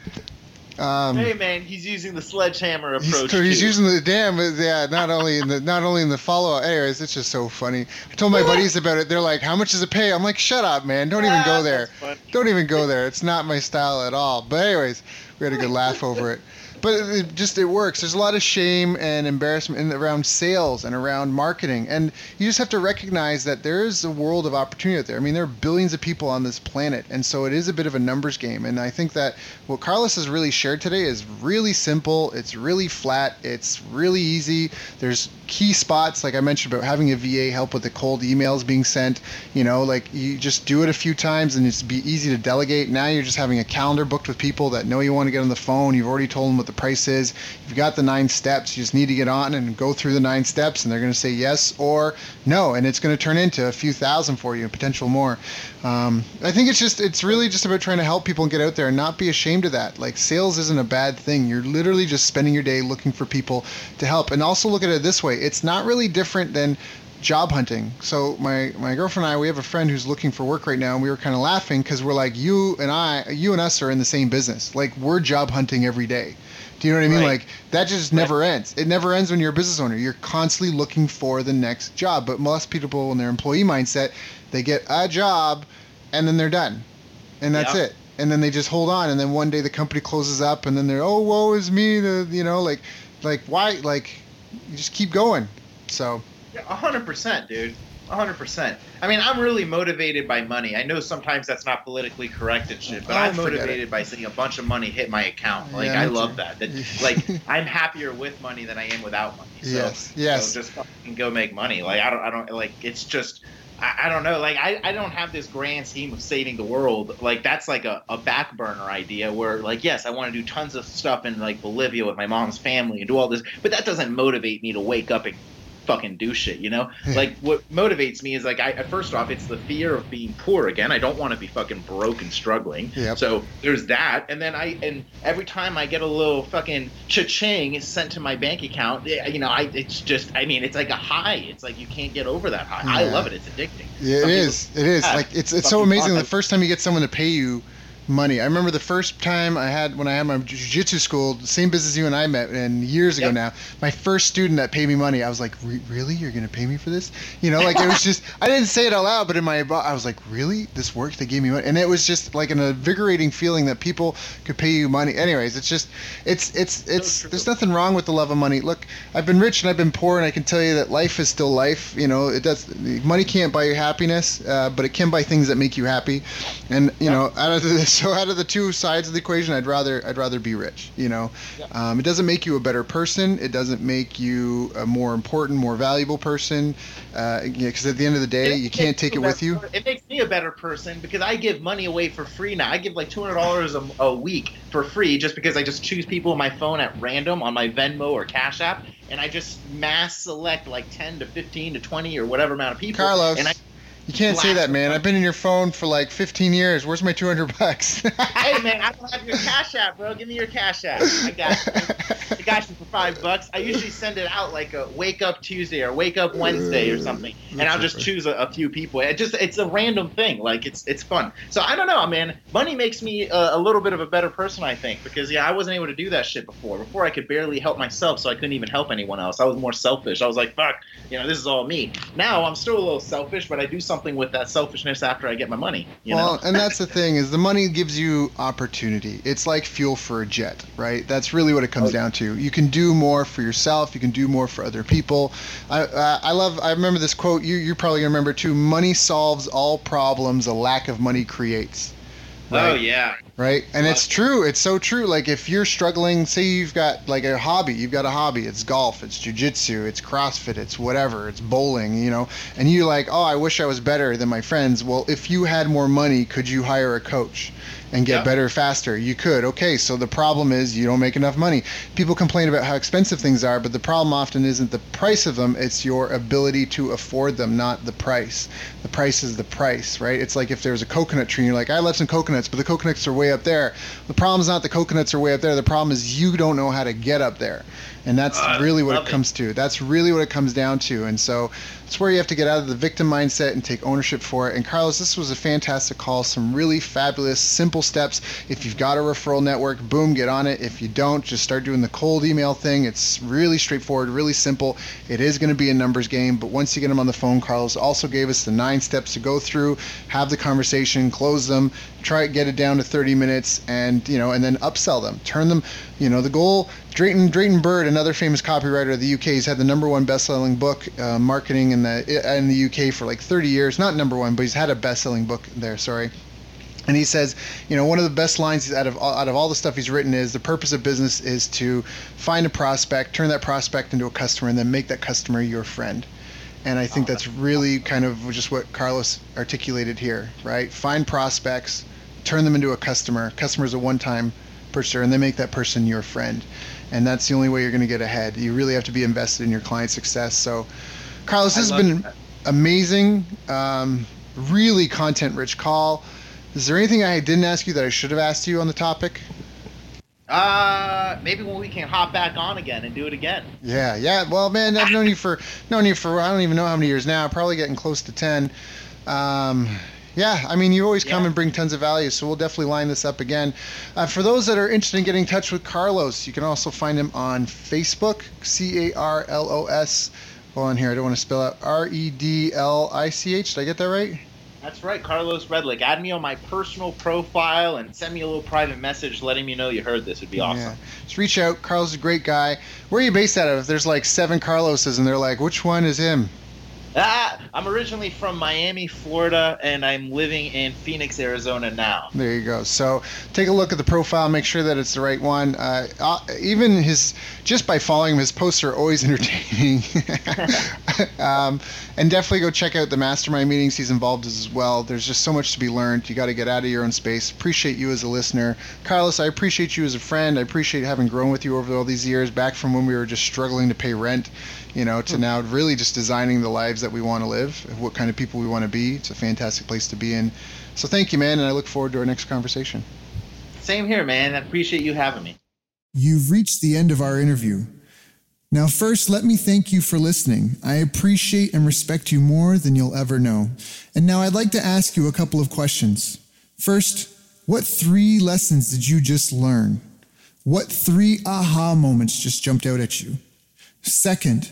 Hey, man, he's using the sledgehammer approach. He's using the damn. Yeah, not only in the follow up. Anyways, it's just so funny. I told my buddies about it. They're like, "How much does it pay?" I'm like, "Shut up, man. Don't even go there. Don't even go there. It's not my style at all." But anyways, we had a good laugh over it. But it works. There's a lot of shame and embarrassment around sales and around marketing. And you just have to recognize that there is a world of opportunity out there. I mean, there are billions of people on this planet. And so it is a bit of a numbers game. And I think that what Carlos has really shared today is really simple. It's really flat. It's really easy. There's key spots, like I mentioned, about having a VA help with the cold emails being sent. You know, like, you just do it a few times and it's be easy to delegate. Now you're just having a calendar booked with people that know you want to get on the phone. You've already told them what the price is. You've got the 9 steps. You just need to get on and go through the 9 steps, and they're going to say yes or no, and it's going to turn into a few thousand for you, potential more. I think it's really just about trying to help people and get out there and not be ashamed of that. Like, sales isn't a bad thing. You're literally just spending your day looking for people to help. And also look at it this way. It's not really different than job hunting. So my girlfriend and I, we have a friend who's looking for work right now, and we were kind of laughing because we're like, you and us are in the same business. Like, we're job hunting every day. Do you know what I mean? Right. Like, that just never ends. It never ends when you're a business owner. You're constantly looking for the next job. But most people in their employee mindset, they get a job and then they're done. And that's it. And then they just hold on. And then one day the company closes up, and then they're, "Oh, woe is me." You know, like why? Like, you just keep going. So. Yeah, 100%, dude. 100%. I mean, I'm really motivated by money. I know sometimes that's not politically correct and shit, but I'm motivated by seeing a bunch of money hit my account. Like, yeah, I love that. Like, I'm happier with money than I am without money. So, yes. So just fucking go make money. Like, I don't. Like, it's just. I don't know. Like, I don't have this grand scheme of saving the world. Like, that's like a back burner idea where, like, yes, I want to do tons of stuff in, like, Bolivia with my mom's family and do all this, but that doesn't motivate me to wake up and fucking do shit, you know? Like, what motivates me is, like, I first off, it's the fear of being poor again. I don't want to be fucking broke and struggling. Yep. So there's that. And then every time I get a little fucking cha-ching sent to my bank account, you know, it's just, I mean, it's like a high. It's like you can't get over that high. Yeah. I love it. It's addicting. Yeah, it is. Like, it's so amazing. The first time you get someone to pay you money. I remember the first time when I had my jiu-jitsu school, the same business you and I met, and years ago now, my first student that paid me money, I was like, "Really? You're going to pay me for this?" You know, like, it was just, I didn't say it out loud, but in my, I was like, "Really? This worked? They gave me money?" And it was just like an invigorating feeling that people could pay you money. Anyways, it's just, it's there's nothing wrong with the love of money. Look, I've been rich and I've been poor, and I can tell you that life is still life. You know, money can't buy you happiness, but it can buy things that make you happy. And, you know, out of this, So out of the two sides of the equation, I'd rather be rich. You know, yeah. It doesn't make you a better person. It doesn't make you a more important, more valuable person. Because at the end of the day, you can't take it with you. It makes me a better person because I give money away for free now. I give like $200 a week for free just because I just choose people on my phone at random on my Venmo or Cash App, and I just mass select like 10 to 15 to 20 or whatever amount of people. Carlos. And you can't say that, man. I've been in your phone for like 15 years. Where's my $200? Hey, man, I don't have your Cash App, bro. Give me your Cash App. I got you for $5. I usually send it out like a Wake Up Tuesday or Wake Up Wednesday or something, and I'll just choose a few people. It's a random thing. Like it's fun. So I don't know, man. Money makes me a little bit of a better person, I think, because I wasn't able to do that shit before. Before I could barely help myself, so I couldn't even help anyone else. I was more selfish. I was like, fuck, this is all me. Now I'm still a little selfish, but I do something with that selfishness after I get my money, you know? And that's the thing is the money gives you opportunity. It's like fuel for a jet, right? That's really what it comes down to. You can do more for yourself. You can do more for other people. I remember this quote. You're probably gonna remember too. Money solves all problems. A lack of money creates. Right? Oh yeah. Right. And it's true. It's so true. Like if you're struggling, say you've got like a hobby, it's golf, it's jiu-jitsu, it's CrossFit, it's whatever, it's bowling, and you're like, oh, I wish I was better than my friends. Well, if you had more money, could you hire a coach and get better faster? You could. Okay. So the problem is you don't make enough money. People complain about how expensive things are, but the problem often isn't the price of them. It's your ability to afford them, not the price. The price is the price, right? It's like if there's a coconut tree and you're like, I love some coconuts, but the coconuts are way up there. The problem is not the coconuts are way up there. The problem is you don't know how to get up there. And that's really what it comes to. That's really what it comes down to. And so it's where you have to get out of the victim mindset and take ownership for it. And Carlos, this was a fantastic call. Some really fabulous, simple steps. If you've got a referral network, boom, get on it. If you don't, just start doing the cold email thing. It's really straightforward, really simple. It is going to be a numbers game. But once you get them on the phone, Carlos also gave us the 9 steps to go through, have the conversation, close them, try to get it down to 30 minutes and then upsell them, turn them, the goal. Drayton Bird, another famous copywriter of the UK, he's had the #1 best-selling book marketing in the UK for like 30 years. Not #1, but he's had a best-selling book there. Sorry. And he says, one of the best lines out of all the stuff he's written is the purpose of business is to find a prospect, turn that prospect into a customer, and then make that customer your friend. And I think that's really kind of just what Carlos articulated here, right? Find prospects, turn them into a customer. Customer's a one-time purchaser, and then make that person your friend. And that's the only way you're going to get ahead. You really have to be invested in your client's success. So, Carlos, this has been amazing, really content-rich call. Is there anything I didn't ask you that I should have asked you on the topic? Maybe when we can hop back on again and do it again. Yeah. Well, man, I've known you for I don't even know how many years now. Probably getting close to 10. You always come and bring tons of value, so we'll definitely line this up again. For those that are interested in getting in touch with Carlos, you can also find him on Facebook, Carlos. Hold on here, I don't want to spell out Redlich. Did I get that right? That's right, Carlos Redlich. Add me on my personal profile and send me a little private message letting me know you heard this. It'd be awesome. Yeah. Just reach out. Carlos is a great guy. Where are you based out of? There's like 7 Carloses, and they're like, which one is him? I'm originally from Miami, Florida, and I'm living in Phoenix, Arizona now. There you go. So take a look at the profile, make sure that it's the right one. Even just by following him, his posts are always entertaining. And definitely go check out the mastermind meetings he's involved in as well. There's just so much to be learned. You got to get out of your own space. Appreciate you as a listener. Carlos, I appreciate you as a friend. I appreciate having grown with you over all these years, back from when we were just struggling to pay rent, to now really just designing the lives that we want to live, what kind of people we want to be. It's a fantastic place to be in. So thank you, man, and I look forward to our next conversation. Same here, man. I appreciate you having me. You've reached the end of our interview. Now, first, let me thank you for listening. I appreciate and respect you more than you'll ever know. And now I'd like to ask you a couple of questions. First, what 3 lessons did you just learn? What 3 aha moments just jumped out at you? Second,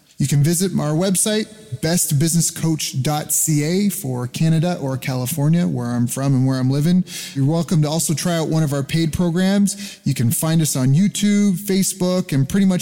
You can visit our website, bestbusinesscoach.ca for Canada or California, where I'm from and where I'm living. You're welcome to also try out one of our paid programs. You can find us on YouTube, Facebook, and pretty much